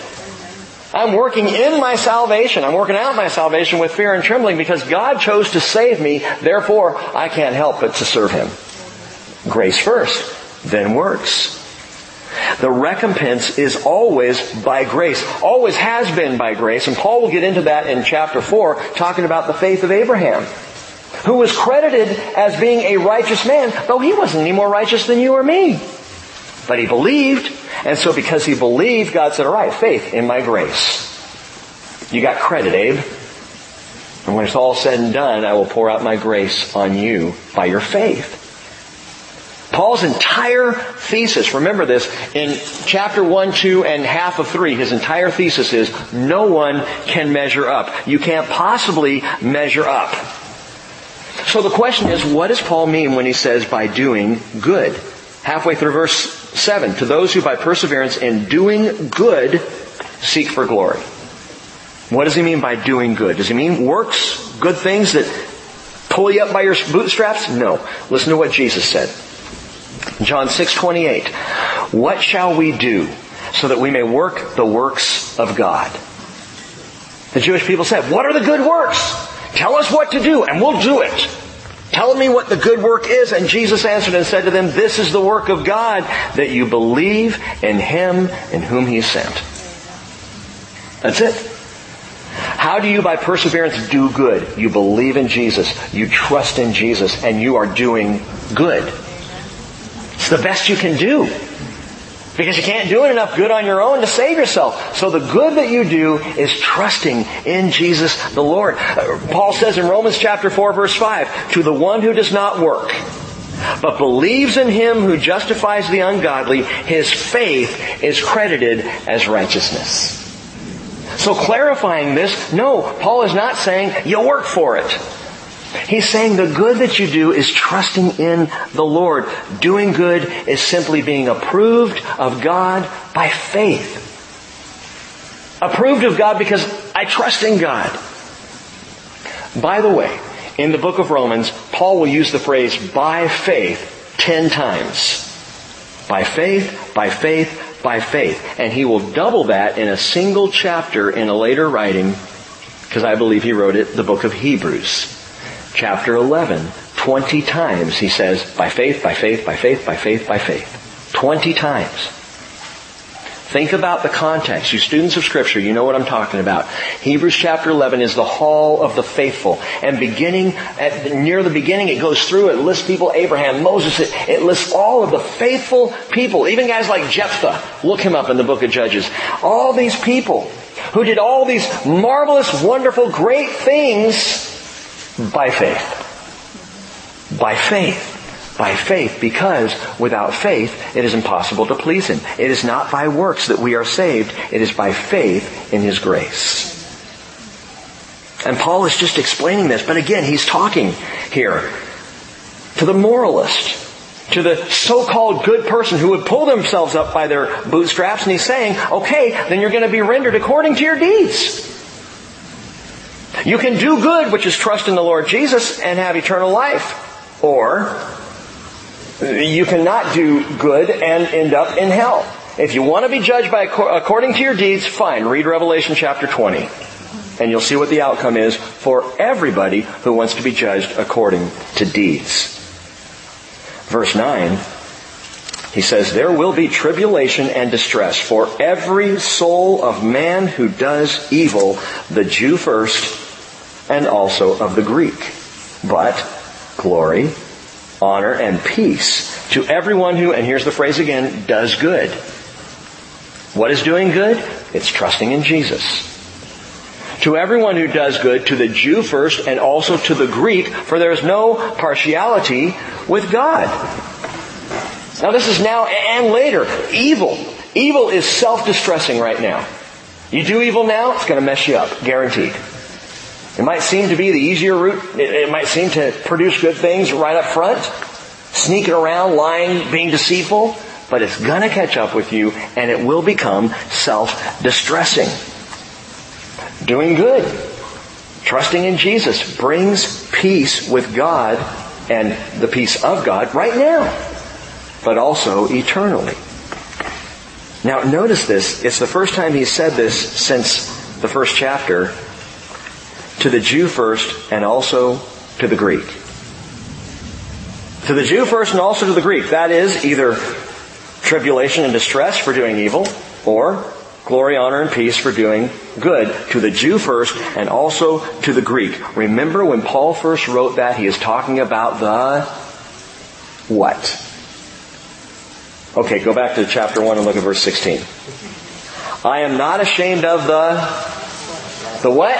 I'm working in my salvation. I'm working out my salvation with fear and trembling because God chose to save me. Therefore, I can't help but to serve Him. Grace first, then works. The recompense is always by grace. Always has been by grace. And Paul will get into that in chapter four, talking about the faith of Abraham, who was credited as being a righteous man, though he wasn't any more righteous than you or me. But he believed, and so because he believed, God said, all right, faith in my grace. You got credit, Abe. And when it's all said and done, I will pour out my grace on you by your faith. Paul's entire thesis, remember this, in chapter one, two, and half of three, his entire thesis is, no one can measure up. You can't possibly measure up. So the question is, what does Paul mean when he says, by doing good? Halfway through verse seven, to those who by perseverance in doing good seek for glory. What does he mean by doing good? Does he mean works, good things that pull you up by your bootstraps? No. Listen to what Jesus said. John six twenty-eight. What shall we do so that we may work the works of God? The Jewish people said, what are the good works? Tell us what to do and we'll do it. Tell me what the good work is. And Jesus answered and said to them, this is the work of God, that you believe in Him in whom He sent. That's it. How do you by perseverance do good? You believe in Jesus. You trust in Jesus. And you are doing good. It's the best you can do. Because you can't do enough good on your own to save yourself. So the good that you do is trusting in Jesus the Lord. Paul says in Romans chapter four verse five, to the one who does not work, but believes in Him who justifies the ungodly, his faith is credited as righteousness. So clarifying this, no, Paul is not saying you work for it. He's saying the good that you do is trusting in the Lord. Doing good is simply being approved of God by faith. Approved of God because I trust in God. By the way, in the book of Romans, Paul will use the phrase by faith ten times. By faith, by faith, by faith. And he will double that in a single chapter in a later writing, because I believe he wrote it, the book of Hebrews. Chapter eleven, twenty times he says, by faith, by faith, by faith, by faith, by faith. twenty times. Think about the context. You students of Scripture, you know what I'm talking about. Hebrews chapter eleven is the hall of the faithful. And beginning, at near the beginning, it goes through, it lists people, Abraham, Moses, it, it lists all of the faithful people. Even guys like Jephthah, look him up in the book of Judges. All these people who did all these marvelous, wonderful, great things by faith. By faith. By faith. Because without faith, it is impossible to please Him. It is not by works that we are saved. It is by faith in His grace. And Paul is just explaining this. But again, he's talking here to the moralist, to the so-called good person who would pull themselves up by their bootstraps. And he's saying, okay, then you're going to be rendered according to your deeds. You can do good, which is trust in the Lord Jesus, and have eternal life. Or, you cannot do good and end up in hell. If you want to be judged by according to your deeds, fine, read Revelation chapter twenty. And you'll see what the outcome is for everybody who wants to be judged according to deeds. Verse nine, he says, there will be tribulation and distress for every soul of man who does evil, the Jew first, and also of the Greek. But glory, honor, and peace to everyone who, and here's the phrase again, does good. What is doing good? It's trusting in Jesus. To everyone who does good, to the Jew first, and also to the Greek, for there is no partiality with God. Now this is now and later. Evil. Evil is self-distressing right now. You do evil now, it's going to mess you up, guaranteed. It might seem to be the easier route. It might seem to produce good things right up front. Sneaking around, lying, being deceitful. But it's going to catch up with you and it will become self-distressing. Doing good, trusting in Jesus, brings peace with God and the peace of God right now, but also eternally. Now notice this. It's the first time he said this since the first chapter. To the Jew first and also to the Greek. To the Jew first and also to the Greek. That is either tribulation and distress for doing evil, or glory, honor, and peace for doing good. To the Jew first and also to the Greek. Remember when Paul first wrote that, he is talking about the what? Okay, go back to chapter one and look at verse sixteen. I am not ashamed of the... The what?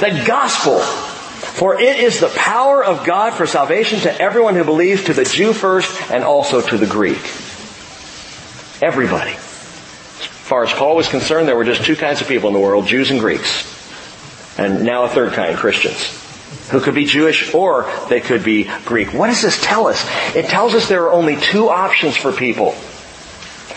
The gospel. For it is the power of God for salvation to everyone who believes, to the Jew first and also to the Greek. Everybody. As far as Paul was concerned, there were just two kinds of people in the world, Jews and Greeks. And now a third kind, Christians, who could be Jewish or they could be Greek. What does this tell us? It tells us there are only two options for people.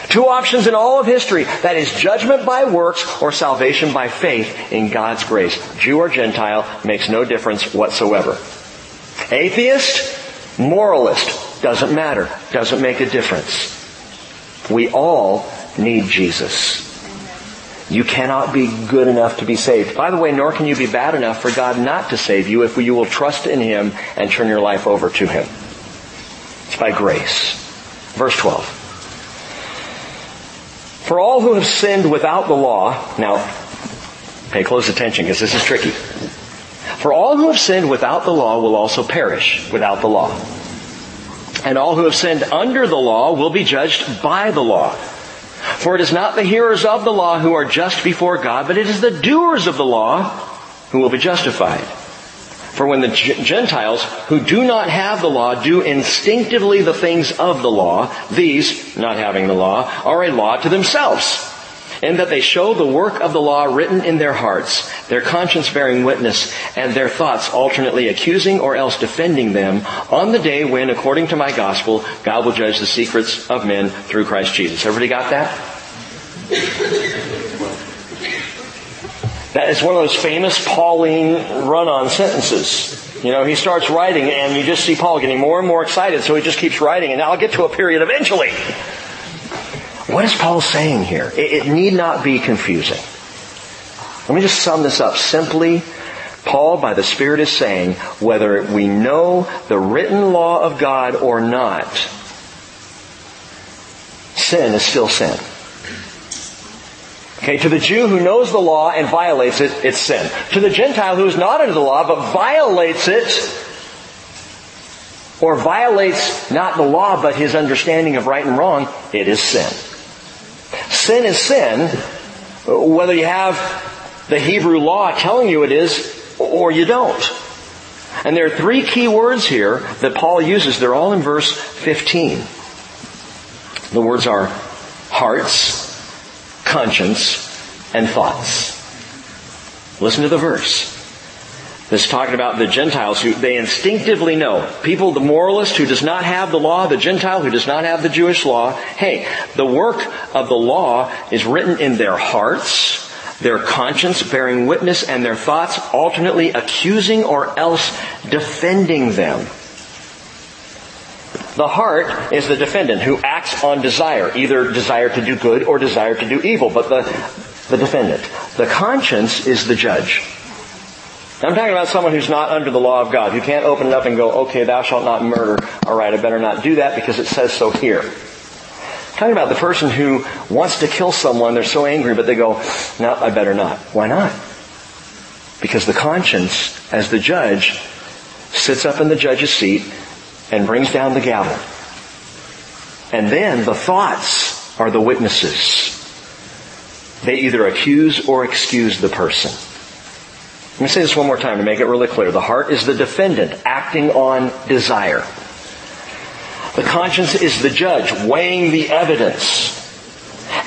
Two options in all of history. That is judgment by works or salvation by faith in God's grace. Jew or Gentile, makes no difference whatsoever. Atheist, moralist, doesn't matter. Doesn't make a difference. We all need Jesus. You cannot be good enough to be saved. By the way, nor can you be bad enough for God not to save you if you will trust in Him and turn your life over to Him. It's by grace. Verse twelve. For all who have sinned without the law... Now, pay close attention because this is tricky. For all who have sinned without the law will also perish without the law. And all who have sinned under the law will be judged by the law. For it is not the hearers of the law who are just before God, but it is the doers of the law who will be justified. For when the Gentiles who do not have the law do instinctively the things of the law, these, not having the law, are a law to themselves, in that they show the work of the law written in their hearts, their conscience bearing witness, and their thoughts alternately accusing or else defending them on the day when, according to my gospel, God will judge the secrets of men through Christ Jesus. Everybody got that? That is one of those famous Pauline run-on sentences. You know, he starts writing and you just see Paul getting more and more excited, so he just keeps writing, and I'll get to a period eventually. What is Paul saying here? It, it need not be confusing. Let me just sum this up. Simply, Paul, by the Spirit, is saying, whether we know the written law of God or not, sin is still sin. Okay, to the Jew who knows the law and violates it, it's sin. To the Gentile who is not under the law but violates it, or violates not the law but his understanding of right and wrong, it is sin. Sin is sin, whether you have the Hebrew law telling you it is, or you don't. And there are three key words here that Paul uses. They're all in verse fifteen. The words are hearts, conscience, and thoughts. Listen to the verse. This is talking about the Gentiles who they instinctively know. People, the moralist who does not have the law, the Gentile who does not have the Jewish law. Hey, the work of the law is written in their hearts, their conscience bearing witness, and their thoughts alternately accusing or else defending them. The heart is the defendant who acts on desire, either desire to do good or desire to do evil, but the, the defendant. The conscience is the judge. I'm talking about someone who's not under the law of God, who can't open it up and go, okay, thou shalt not murder. All right, I better not do that because it says so here. I'm talking about the person who wants to kill someone. They're so angry, but they go, no, I better not. Why not? Because the conscience, as the judge, sits up in the judge's seat and brings down the gavel. And then the thoughts are the witnesses. They either accuse or excuse the person. Let me say this one more time to make it really clear. The heart is the defendant acting on desire. The conscience is the judge weighing the evidence.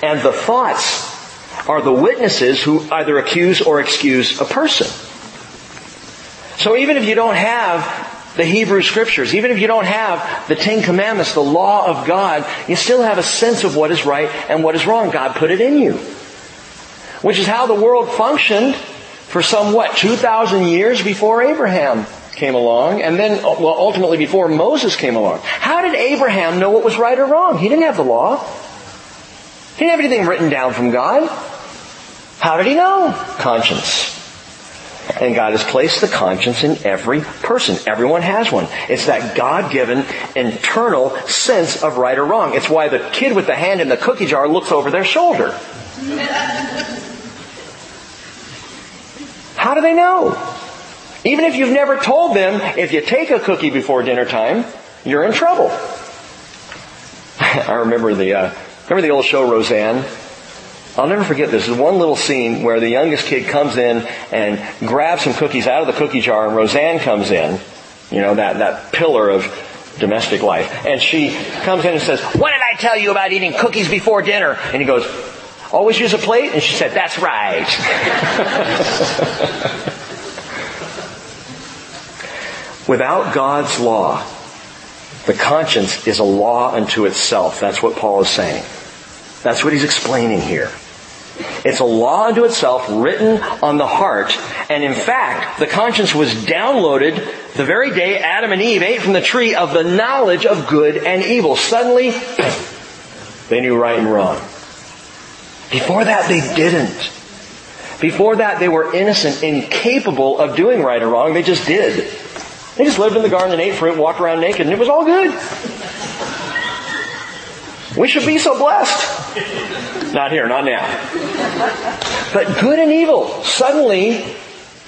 And the thoughts are the witnesses who either accuse or excuse a person. So even if you don't have the Hebrew Scriptures, even if you don't have the Ten Commandments, the law of God, you still have a sense of what is right and what is wrong. God put it in you. Which is how the world functioned for some, what, two thousand years before Abraham came along, and then, well, ultimately before Moses came along. How did Abraham know what was right or wrong? He didn't have the law. He didn't have anything written down from God. How did he know? Conscience. And God has placed the conscience in every person. Everyone has one. It's that God-given internal sense of right or wrong. It's why the kid with the hand in the cookie jar looks over their shoulder. How do they know? Even if you've never told them, if you take a cookie before dinner time, you're in trouble. I remember the uh, remember the old show Roseanne. I'll never forget this. There's one little scene where the youngest kid comes in and grabs some cookies out of the cookie jar, and Roseanne comes in. You know, that, that pillar of domestic life. And she comes in and says, "What did I tell you about eating cookies before dinner?" And he goes, "Always use a plate?" And she said, "That's right." Without God's law, the conscience is a law unto itself. That's what Paul is saying. That's what he's explaining here. It's a law unto itself written on the heart. And in fact, the conscience was downloaded the very day Adam and Eve ate from the tree of the knowledge of good and evil. Suddenly, they knew right and wrong. Before that, they didn't. Before that, they were innocent, incapable of doing right or wrong. They just did. They just lived in the garden and ate fruit, walked around naked, and it was all good. We should be so blessed. Not here, not now. But good and evil suddenly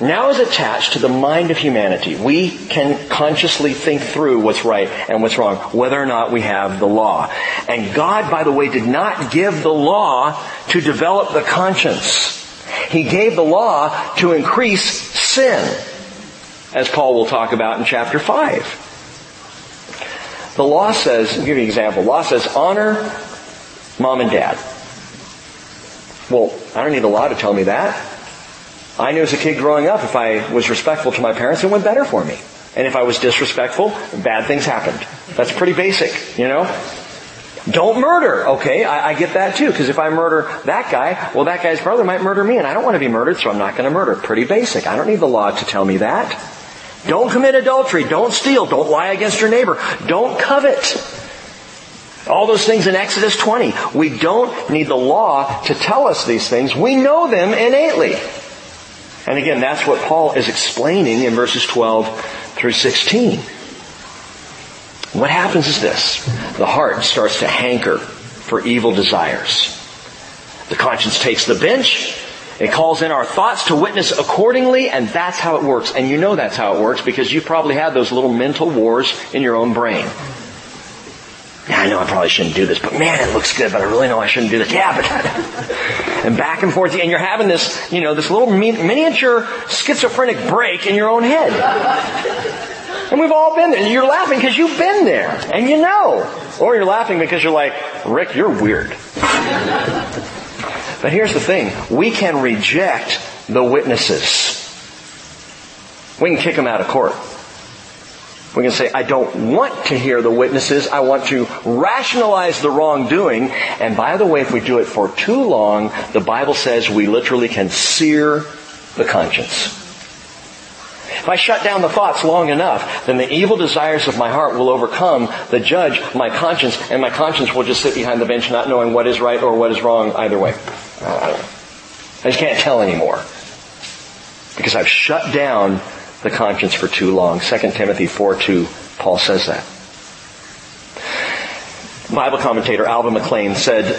now is attached to the mind of humanity. We can consciously think through what's right and what's wrong, whether or not we have the law. And God, by the way, did not give the law to develop the conscience. He gave the law to increase sin, as Paul will talk about in chapter five. The law says, I'll give you an example. The law says, honor mom and dad. Well, I don't need the law to tell me that. I knew as a kid growing up, if I was respectful to my parents, it went better for me. And if I was disrespectful, bad things happened. That's pretty basic, you know? Don't murder. Okay, I, I get that too. Because if I murder that guy, well, that guy's brother might murder me, and I don't want to be murdered, so I'm not going to murder. Pretty basic. I don't need the law to tell me that. Don't commit adultery. Don't steal. Don't lie against your neighbor. Don't covet. All those things in Exodus twenty. We don't need the law to tell us these things. We know them innately. And again, that's what Paul is explaining in verses twelve through sixteen. What happens is this. The heart starts to hanker for evil desires. The conscience takes the bench. It calls in our thoughts to witness accordingly, and that's how it works. And you know that's how it works because you probably had those little mental wars in your own brain. Yeah, I know I probably shouldn't do this, but man, it looks good, but I really know I shouldn't do this. Yeah, but... and back and forth, and you're having this, you know, this little miniature schizophrenic break in your own head. And we've all been there. And you're laughing because you've been there, and you know. Or you're laughing because you're like, Rick, you're weird. But here's the thing. We can reject the witnesses. We can kick them out of court. We can say, I don't want to hear the witnesses. I want to rationalize the wrongdoing. And by the way, if we do it for too long, the Bible says we literally can sear the conscience. If I shut down the thoughts long enough, then the evil desires of my heart will overcome the judge, my conscience, and my conscience will just sit behind the bench not knowing what is right or what is wrong either way. I just can't tell anymore. Because I've shut down the conscience for too long. Second Timothy four two, Paul says that. Bible commentator Alvin McLean said,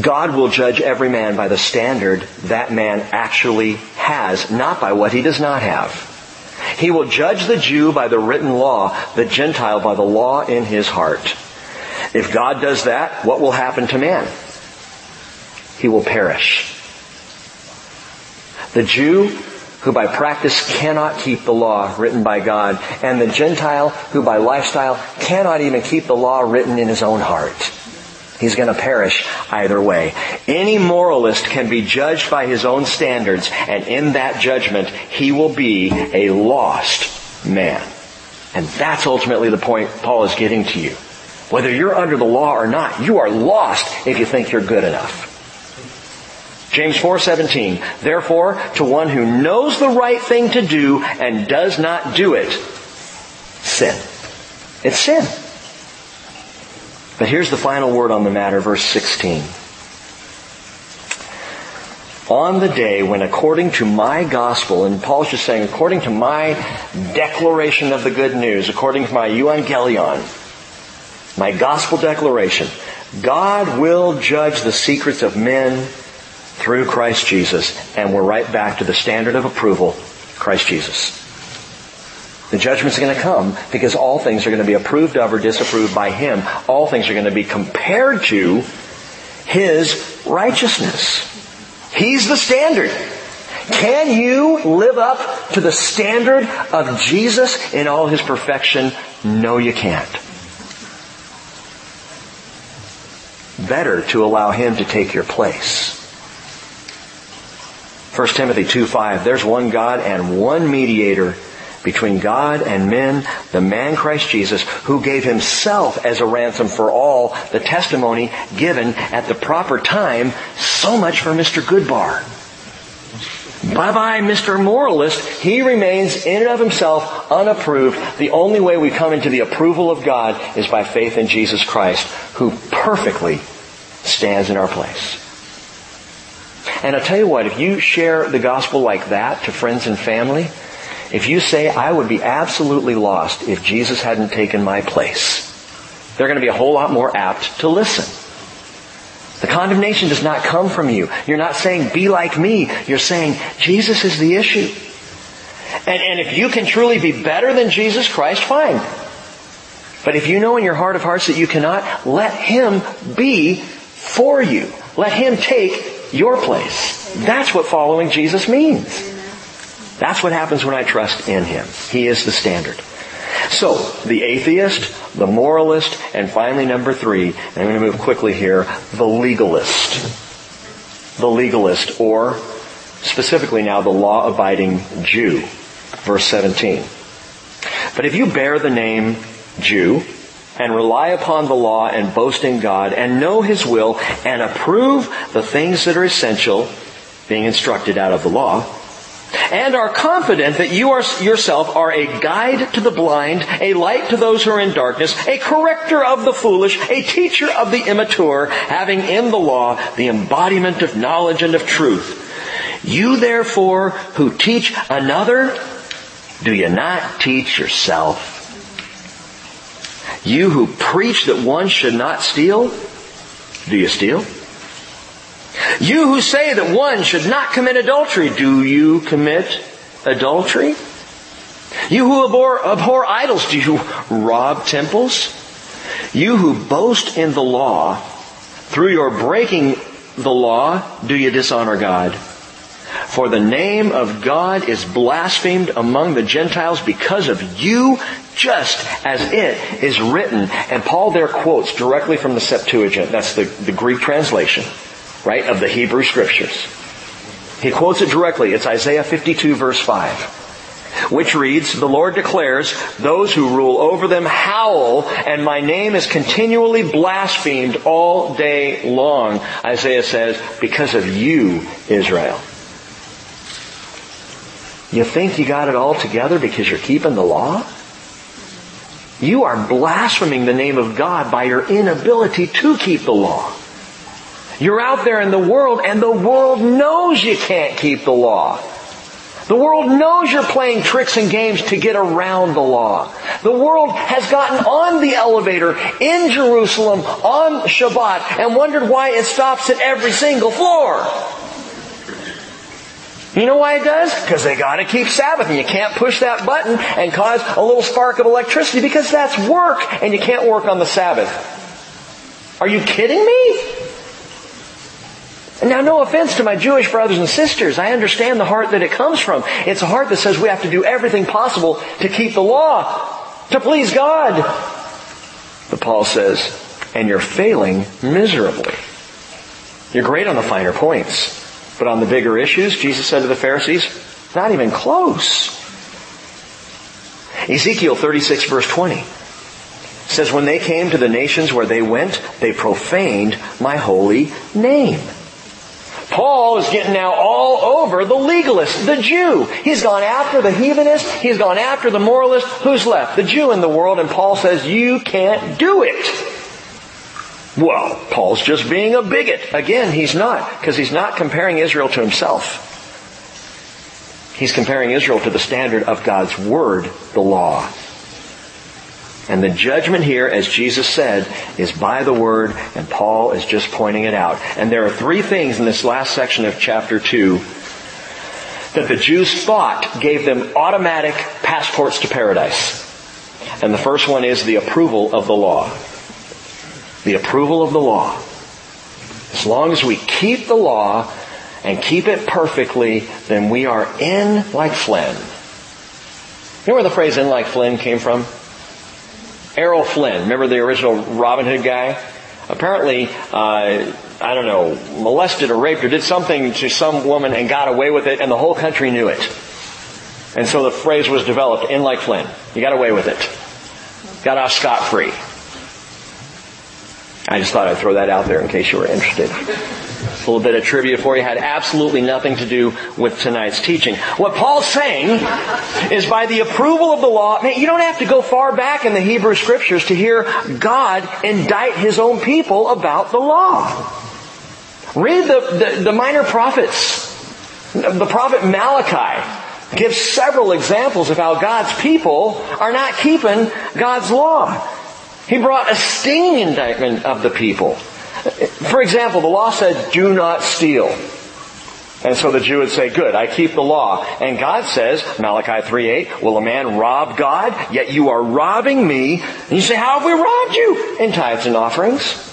God will judge every man by the standard that man actually has, not by what he does not have. He will judge the Jew by the written law, the Gentile by the law in his heart. If God does that, what will happen to man? He will perish. The Jew who by practice cannot keep the law written by God, and the Gentile who by lifestyle cannot even keep the law written in his own heart. He's going to perish either way. Any moralist can be judged by his own standards, and in that judgment, he will be a lost man. And that's ultimately the point Paul is getting to you. Whether you're under the law or not, you are lost if you think you're good enough. James four seventeen, therefore, to one who knows the right thing to do and does not do it, sin. It's sin. But here's the final word on the matter, verse sixteen. On the day when according to my gospel, and Paul's just saying, according to my declaration of the good news, according to my euangelion, my gospel declaration, God will judge the secrets of men through Christ Jesus. And we're right back to the standard of approval, Christ Jesus. The judgment's going to come because all things are going to be approved of or disapproved by Him. All things are going to be compared to His righteousness. He's the standard. Can you live up to the standard of Jesus in all His perfection? No, you can't. Better to allow Him to take your place. First Timothy two five, there's one God and one mediator between God and men, the man Christ Jesus, who gave himself as a ransom for all, the testimony given at the proper time. So much for Mister Goodbar. Bye-bye, Mister Moralist. He remains in and of himself unapproved. The only way we come into the approval of God is by faith in Jesus Christ, who perfectly stands in our place. And I'll tell you what, if you share the gospel like that to friends and family, if you say, I would be absolutely lost if Jesus hadn't taken my place, they're going to be a whole lot more apt to listen. The condemnation does not come from you. You're not saying, be like me. You're saying, Jesus is the issue. And, and if you can truly be better than Jesus Christ, fine. But if you know in your heart of hearts that you cannot, let Him be for you. Let Him take your place. That's what following Jesus means. That's what happens when I trust in Him. He is the standard. So, the atheist, the moralist, and finally number three, and I'm going to move quickly here, the legalist. The legalist, or specifically now, the law-abiding Jew. Verse seventeen. But if you bear the name Jew, and rely upon the law and boast in God, and know His will, and approve the things that are essential, being instructed out of the law, and are confident that you are, yourself are a guide to the blind, a light to those who are in darkness, a corrector of the foolish, a teacher of the immature, having in the law the embodiment of knowledge and of truth. You therefore who teach another, do you not teach yourself? You who preach that one should not steal, do you steal? You who say that one should not commit adultery, do you commit adultery? You who abhor, abhor idols, do you rob temples? You who boast in the law, through your breaking the law, do you dishonor God? For the name of God is blasphemed among the Gentiles because of you, just as it is written. And Paul there quotes directly from the Septuagint. That's the, the Greek translation, right, of the Hebrew Scriptures. He quotes it directly. It's Isaiah fifty-two verse five. Which reads, the Lord declares, those who rule over them howl, and my name is continually blasphemed all day long. Isaiah says, because of you, Israel. You think you got it all together because you're keeping the law? You are blaspheming the name of God by your inability to keep the law. You're out there in the world, and the world knows you can't keep the law. The world knows you're playing tricks and games to get around the law. The world has gotten on the elevator in Jerusalem on Shabbat and wondered why it stops at every single floor. You know why it does? Because they got to keep Sabbath, and you can't push that button and cause a little spark of electricity because that's work, and you can't work on the Sabbath. Are you kidding me? Now, no offense to my Jewish brothers and sisters. I understand the heart that it comes from. It's a heart that says we have to do everything possible to keep the law, to please God. But Paul says, and you're failing miserably. You're great on the finer points. But on the bigger issues, Jesus said to the Pharisees, not even close. Ezekiel thirty-six verse twenty says, when they came to the nations where they went, they profaned my holy name. Paul is getting now all over the legalist, the Jew. He's gone after the heathenist. He's gone after the moralist. Who's left? The Jew in the world. And Paul says, you can't do it. Well, Paul's just being a bigot. Again, he's not, because he's not comparing Israel to himself. He's comparing Israel to the standard of God's Word, the law. And the judgment here, as Jesus said, is by the Word, and Paul is just pointing it out. And there are three things in this last section of chapter two that the Jews thought gave them automatic passports to paradise. And the first one is the approval of the law. The approval of the law. As long as we keep the law and keep it perfectly, then we are in like Flynn. You know where the phrase in like Flynn came from? Errol Flynn, remember the original Robin Hood guy? Apparently, uh, I don't know, molested or raped or did something to some woman and got away with it, and the whole country knew it. And so the phrase was developed, in like Flynn. You got away with it. Got off scot-free. I just thought I'd throw that out there in case you were interested. A little bit of trivia for you. Had absolutely nothing to do with tonight's teaching. What Paul's saying is by the approval of the law, man, you don't have to go far back in the Hebrew Scriptures to hear God indict His own people about the law. Read the, the, the minor prophets. The prophet Malachi gives several examples of how God's people are not keeping God's law. He brought a stinging indictment of the people. For example, the law said, do not steal. And so the Jew would say, good, I keep the law. And God says, Malachi three eight, will a man rob God? Yet you are robbing me. And you say, how have we robbed you? In tithes and offerings.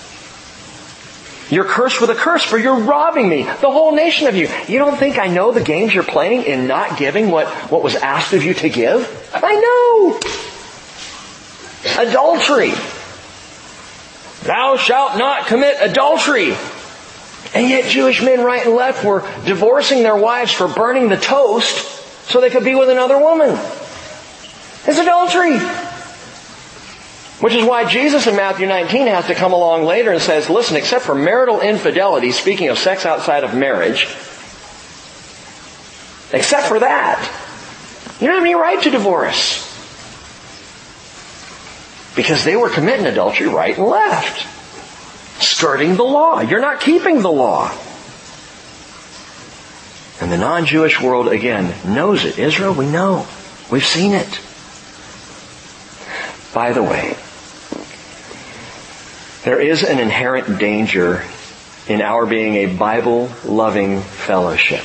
You're cursed with a curse, for you're robbing me, the whole nation of you. You don't think I know the games you're playing in not giving what, what was asked of you to give? I know! Adultery. Thou shalt not commit adultery. And yet Jewish men right and left were divorcing their wives for burning the toast so they could be with another woman. It's adultery. Which is why Jesus in Matthew nineteen has to come along later and says, listen, except for marital infidelity, speaking of sex outside of marriage, except for that, you don't have any right to divorce. Because they were committing adultery right and left. Skirting the law. You're not keeping the law. And the non-Jewish world, again, knows it. Israel, we know. We've seen it. By the way, there is an inherent danger in our being a Bible-loving fellowship.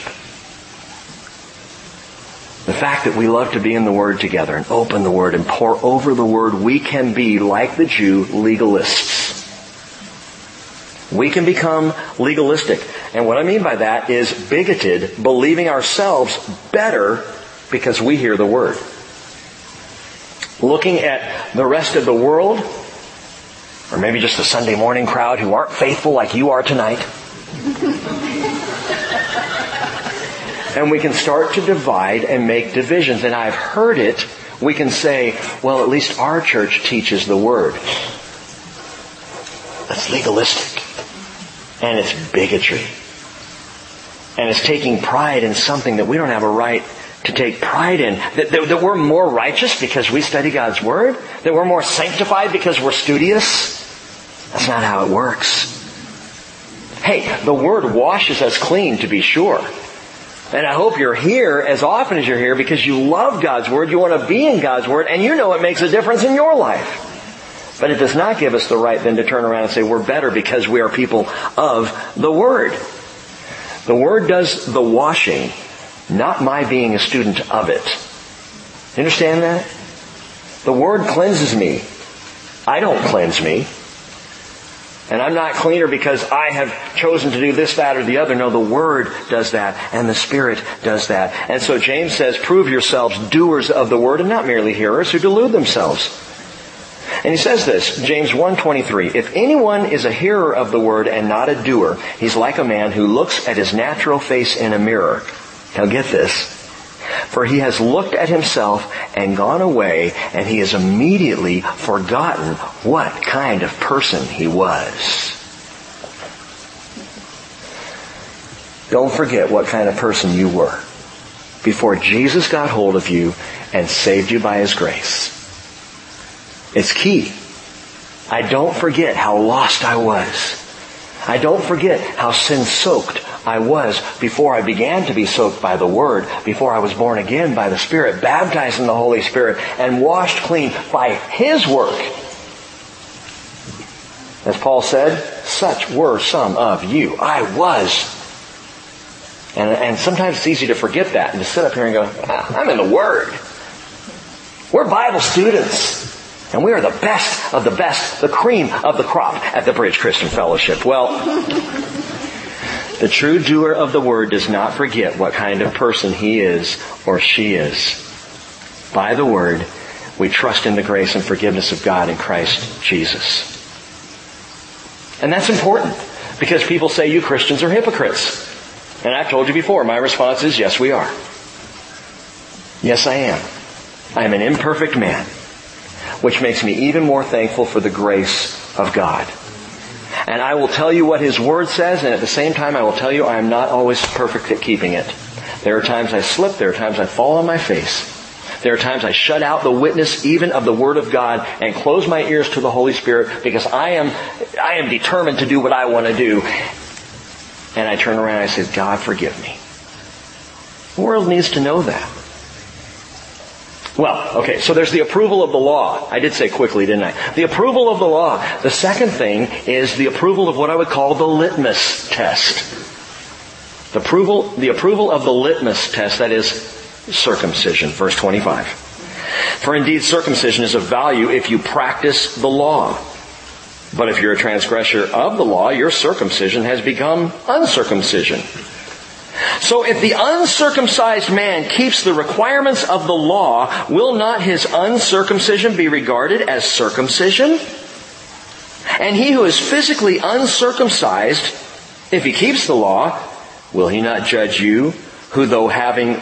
The fact that we love to be in the Word together and open the Word and pour over the Word, we can be, like the Jew, legalists. We can become legalistic. And what I mean by that is bigoted, believing ourselves better because we hear the Word. Looking at the rest of the world, or maybe just the Sunday morning crowd who aren't faithful like you are tonight. And we can start to divide and make divisions. And I've heard it. We can say, well, at least our church teaches the Word. That's legalistic. And it's bigotry. And it's taking pride in something that we don't have a right to take pride in. That, that, that we're more righteous because we study God's Word? That we're more sanctified because we're studious? That's not how it works. Hey, the Word washes us clean, to be sure. And I hope you're here as often as you're here because you love God's Word, you want to be in God's Word, and you know it makes a difference in your life. But it does not give us the right then to turn around and say we're better because we are people of the Word. The Word does the washing, not my being a student of it. You understand that? The Word cleanses me. I don't cleanse me. And I'm not cleaner because I have chosen to do this, that, or the other. No, the Word does that, and the Spirit does that. And so James says, prove yourselves doers of the Word and not merely hearers who delude themselves. And he says this, James one twenty-three, if anyone is a hearer of the Word and not a doer, he's like a man who looks at his natural face in a mirror. Now get this. For he has looked at himself and gone away, and he has immediately forgotten what kind of person he was. Don't forget what kind of person you were before Jesus got hold of you and saved you by His grace. It's key. I don't forget how lost I was. I don't forget how sin-soaked I was before I began to be soaked by the Word, before I was born again by the Spirit, baptized in the Holy Spirit, and washed clean by His work. As Paul said, such were some of you. I was. And, and sometimes it's easy to forget that and to sit up here and go, I'm in the Word. We're Bible students. And we are the best of the best, the cream of the crop at the Bridge Christian Fellowship. Well... The true doer of the Word does not forget what kind of person he is or she is. By the Word, we trust in the grace and forgiveness of God in Christ Jesus. And that's important because people say you Christians are hypocrites. And I've told you before, my response is yes, we are. Yes, I am. I am an imperfect man, which makes me even more thankful for the grace of God. And I will tell you what His Word says, and at the same time I will tell you I am not always perfect at keeping it. There are times I slip, there are times I fall on my face. There are times I shut out the witness even of the Word of God and close my ears to the Holy Spirit because I am I am determined to do what I want to do. And I turn around and I say, God, forgive me. The world needs to know that. Well, okay, so there's the approval of the law. I did say quickly, didn't I? The approval of the law. The second thing is the approval of what I would call the litmus test. The approval, the approval of the litmus test, that is circumcision, verse twenty-five. For indeed circumcision is of value if you practice the law. But if you're a transgressor of the law, your circumcision has become uncircumcision. So if the uncircumcised man keeps the requirements of the law, will not his uncircumcision be regarded as circumcision? And he who is physically uncircumcised, if he keeps the law, will he not judge you, who though having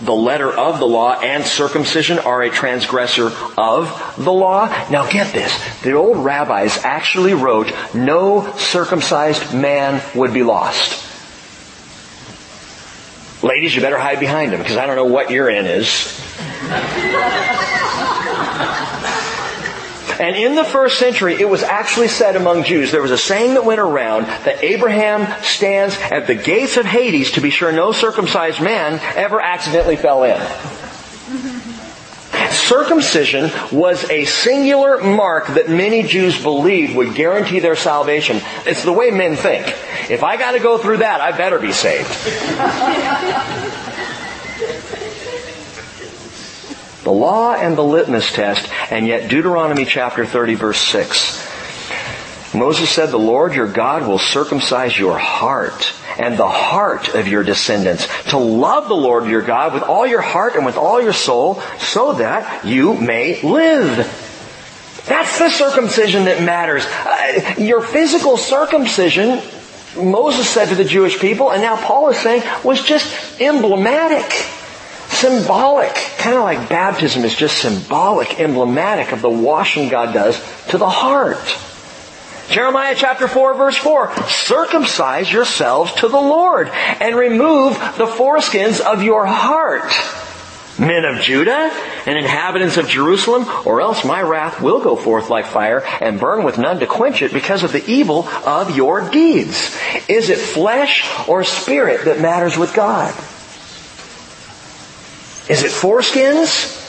the letter of the law and circumcision are a transgressor of the law? Now get this. The old rabbis actually wrote, no circumcised man would be lost. Ladies, you better hide behind him, because I don't know what your in is. And in the first century, it was actually said among Jews, there was a saying that went around that Abraham stands at the gates of Hades to be sure no circumcised man ever accidentally fell in. Circumcision was a singular mark that many Jews believed would guarantee their salvation. It's the way men think. If I got to go through that, I better be saved. The law and the litmus test, and yet Deuteronomy chapter thirty, verse six. Moses said, the Lord your God will circumcise your heart and the heart of your descendants to love the Lord your God with all your heart and with all your soul so that you may live. That's the circumcision that matters. Uh, your physical circumcision, Moses said to the Jewish people, and now Paul is saying, was just emblematic, symbolic. Kind of like baptism is just symbolic, emblematic of the washing God does to the heart. Jeremiah chapter four, verse four. Circumcise yourselves to the Lord and remove the foreskins of your heart, men of Judah and inhabitants of Jerusalem, or else my wrath will go forth like fire and burn with none to quench it because of the evil of your deeds. Is it flesh or spirit that matters with God? Is it foreskins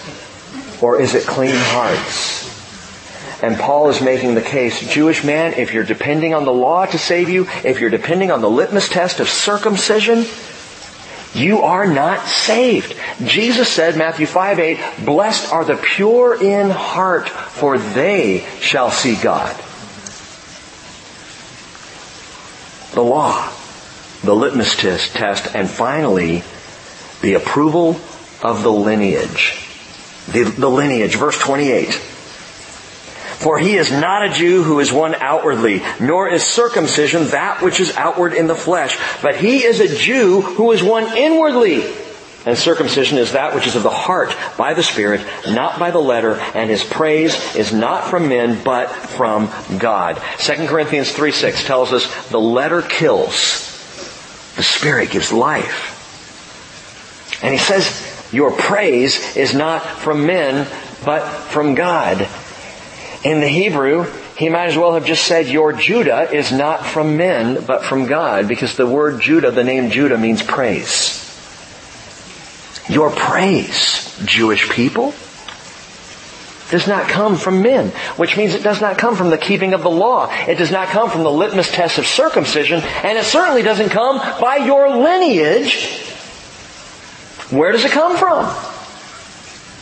or is it clean hearts? And Paul is making the case, Jewish man, if you're depending on the law to save you, if you're depending on the litmus test of circumcision, you are not saved. Jesus said, Matthew five eight, blessed are the pure in heart, for they shall see God. The law, the litmus test, and finally, the approval of the lineage. The, the lineage, verse twenty-eight. For he is not a Jew who is one outwardly, nor is circumcision that which is outward in the flesh, but he is a Jew who is one inwardly. And circumcision is that which is of the heart, by the Spirit, not by the letter, and his praise is not from men, but from God. Second Corinthians three six tells us the letter kills, the Spirit gives life. And he says, your praise is not from men, but from God. In the Hebrew, he might as well have just said, your Judah is not from men, but from God, because the word Judah, the name Judah, means praise. Your praise, Jewish people, does not come from men, which means it does not come from the keeping of the law. It does not come from the litmus test of circumcision, and it certainly doesn't come by your lineage. Where does it come from?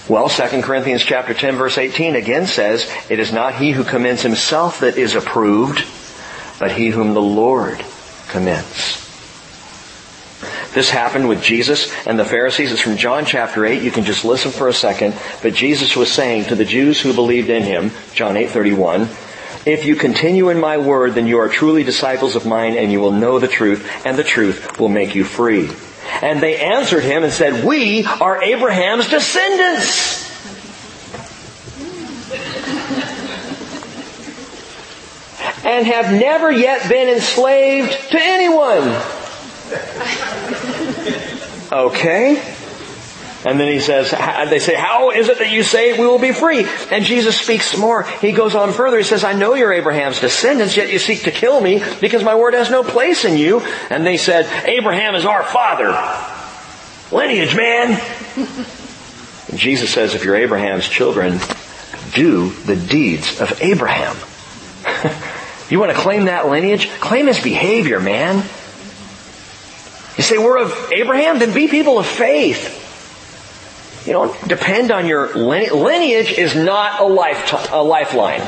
Well, Second Corinthians chapter ten, verse eighteen again says, it is not he who commends himself that is approved, but he whom the Lord commends. This happened with Jesus and the Pharisees. It's from John chapter eight. You can just listen for a second. But Jesus was saying to the Jews who believed in him, John eight thirty-one, if you continue in my word, then you are truly disciples of mine, and you will know the truth, and the truth will make you free. And they answered him and said, "We are Abraham's descendants." And have never yet been enslaved to anyone. Okay. And then he says, they say, "How is it that you say we will be free?" And Jesus speaks more. He goes on further. He says, "I know you're Abraham's descendants, yet you seek to kill me because my word has no place in you." And they said, "Abraham is our father. Lineage, man." And Jesus says, "If you're Abraham's children, do the deeds of Abraham." You want to claim that lineage? Claim his behavior, man. You say, "We're of Abraham?" Then be people of faith. You don't depend on your lineage. Lineage is not a life a lifeline.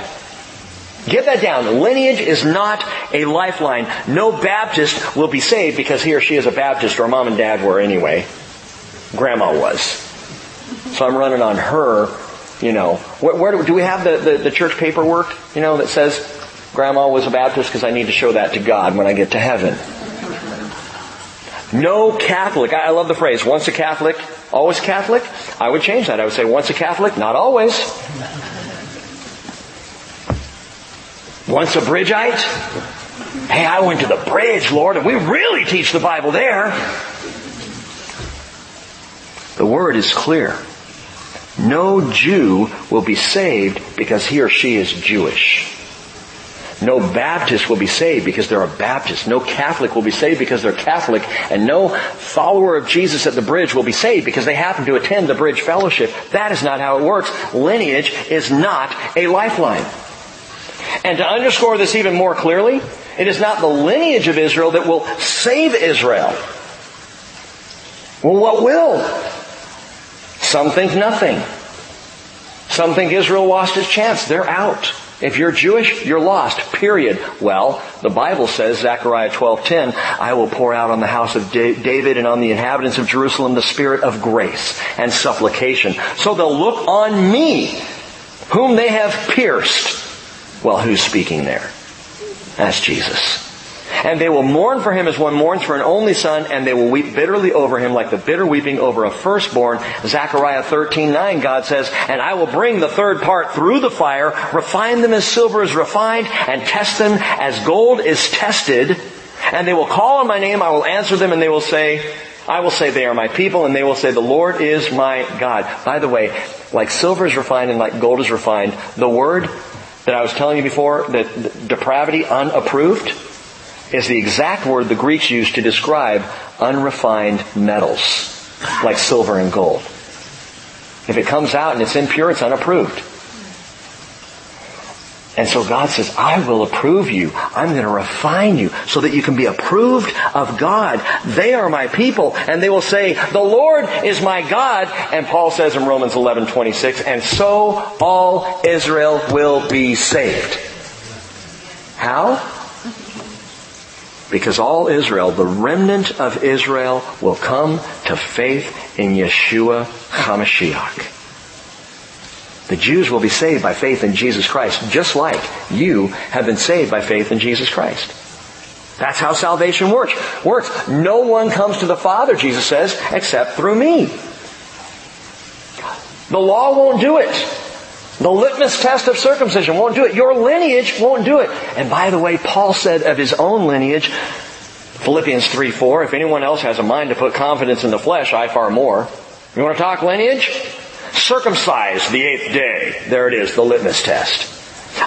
Get that down. Lineage is not a lifeline. No Baptist will be saved because he or she is a Baptist, or mom and dad were anyway. Grandma was. So I'm running on her. You know, where, where do, do we have the, the, the church paperwork, you know, that says Grandma was a Baptist, because I need to show that to God when I get to heaven. No Catholic. I, I love the phrase, once a Catholic, always Catholic. I would change that. I would say, once a Catholic, not always. Once a Bridgeite. Hey, I went to the Bridge, Lord, and we really teach the Bible there. The Word is clear. No Jew will be saved because he or she is Jewish. No Baptist will be saved because they're a Baptist. No Catholic will be saved because they're Catholic. And no follower of Jesus at the Bridge will be saved because they happen to attend the Bridge Fellowship. That is not how it works. Lineage is not a lifeline. And to underscore this even more clearly, it is not the lineage of Israel that will save Israel. Well, what will? Some think nothing. Some think Israel lost its chance. They're out. If you're Jewish, you're lost, period. Well, the Bible says, Zechariah twelve ten, "I will pour out on the house of David and on the inhabitants of Jerusalem the spirit of grace and supplication. So they'll look on me, whom they have pierced." Well, who's speaking there? That's Jesus. "And they will mourn for him as one mourns for an only son, and they will weep bitterly over him like the bitter weeping over a firstborn." Zechariah thirteen nine, God says, "And I will bring the third part through the fire, refine them as silver is refined, and test them as gold is tested. And they will call on my name, I will answer them, and they will say, I will say they are my people, and they will say the Lord is my God." By the way, like silver is refined and like gold is refined, the word that I was telling you before, that depravity, unapproved, is the exact word the Greeks used to describe unrefined metals, like silver and gold. If it comes out and it's impure, it's unapproved. And so God says, "I will approve you. I'm going to refine you so that you can be approved of God. They are my people, and they will say, the Lord is my God." And Paul says in Romans eleven twenty-six, "And so all Israel will be saved." How? Because all Israel, the remnant of Israel, will come to faith in Yeshua HaMashiach. The Jews will be saved by faith in Jesus Christ, just like you have been saved by faith in Jesus Christ. That's how salvation works. Works. No one comes to the Father, Jesus says, except through me. The law won't do it. The litmus test of circumcision won't do it. Your lineage won't do it. And by the way, Paul said of his own lineage, Philippians three four, "If anyone else has a mind to put confidence in the flesh, I far more." You want to talk lineage? "Circumcised the eighth day." There it is, the litmus test.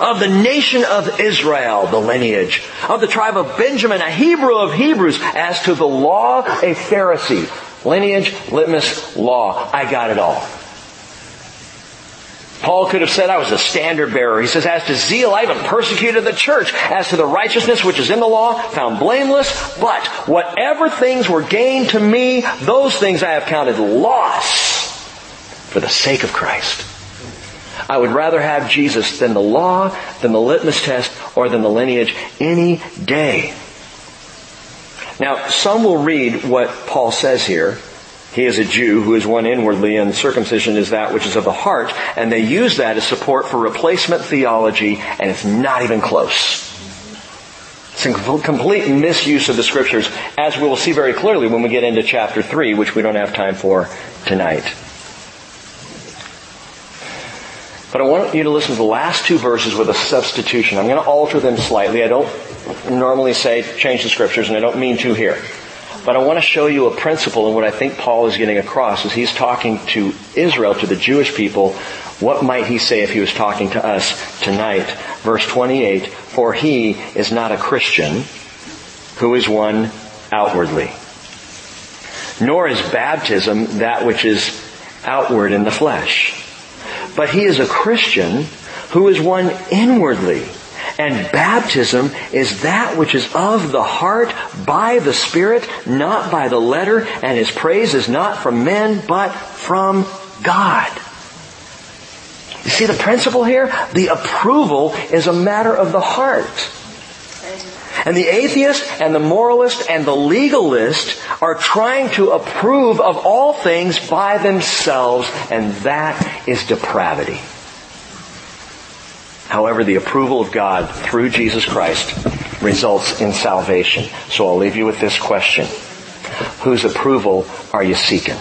"Of the nation of Israel," the lineage. "Of the tribe of Benjamin, a Hebrew of Hebrews. As to the law, a Pharisee." Lineage, litmus, law. I got it all. Paul could have said, "I was a standard bearer." He says, "As to zeal, I even persecuted the church. As to the righteousness which is in the law, found blameless. But whatever things were gained to me, those things I have counted loss for the sake of Christ." I would rather have Jesus than the law, than the litmus test, or than the lineage any day. Now, some will read what Paul says here. He is a Jew who is one inwardly, and circumcision is that which is of the heart. And they use that as support for replacement theology, and it's not even close. It's a complete misuse of the Scriptures, as we will see very clearly when we get into chapter three, which we don't have time for tonight. But I want you to listen to the last two verses with a substitution. I'm going to alter them slightly. I don't normally say change the Scriptures, and I don't mean to here. But I want to show you a principle in what I think Paul is getting across as he's talking to Israel, to the Jewish people. What might he say if he was talking to us tonight? Verse twenty-eight, for he is not a Christian who is one outwardly, nor is baptism that which is outward in the flesh. But he is a Christian who is one inwardly. And baptism is that which is of the heart by the Spirit, not by the letter. And his praise is not from men, but from God. You see the principle here? The approval is a matter of the heart. And the atheist and the moralist and the legalist are trying to approve of all things by themselves, and that is depravity. However, the approval of God through Jesus Christ results in salvation. So I'll leave you with this question. Whose approval are you seeking?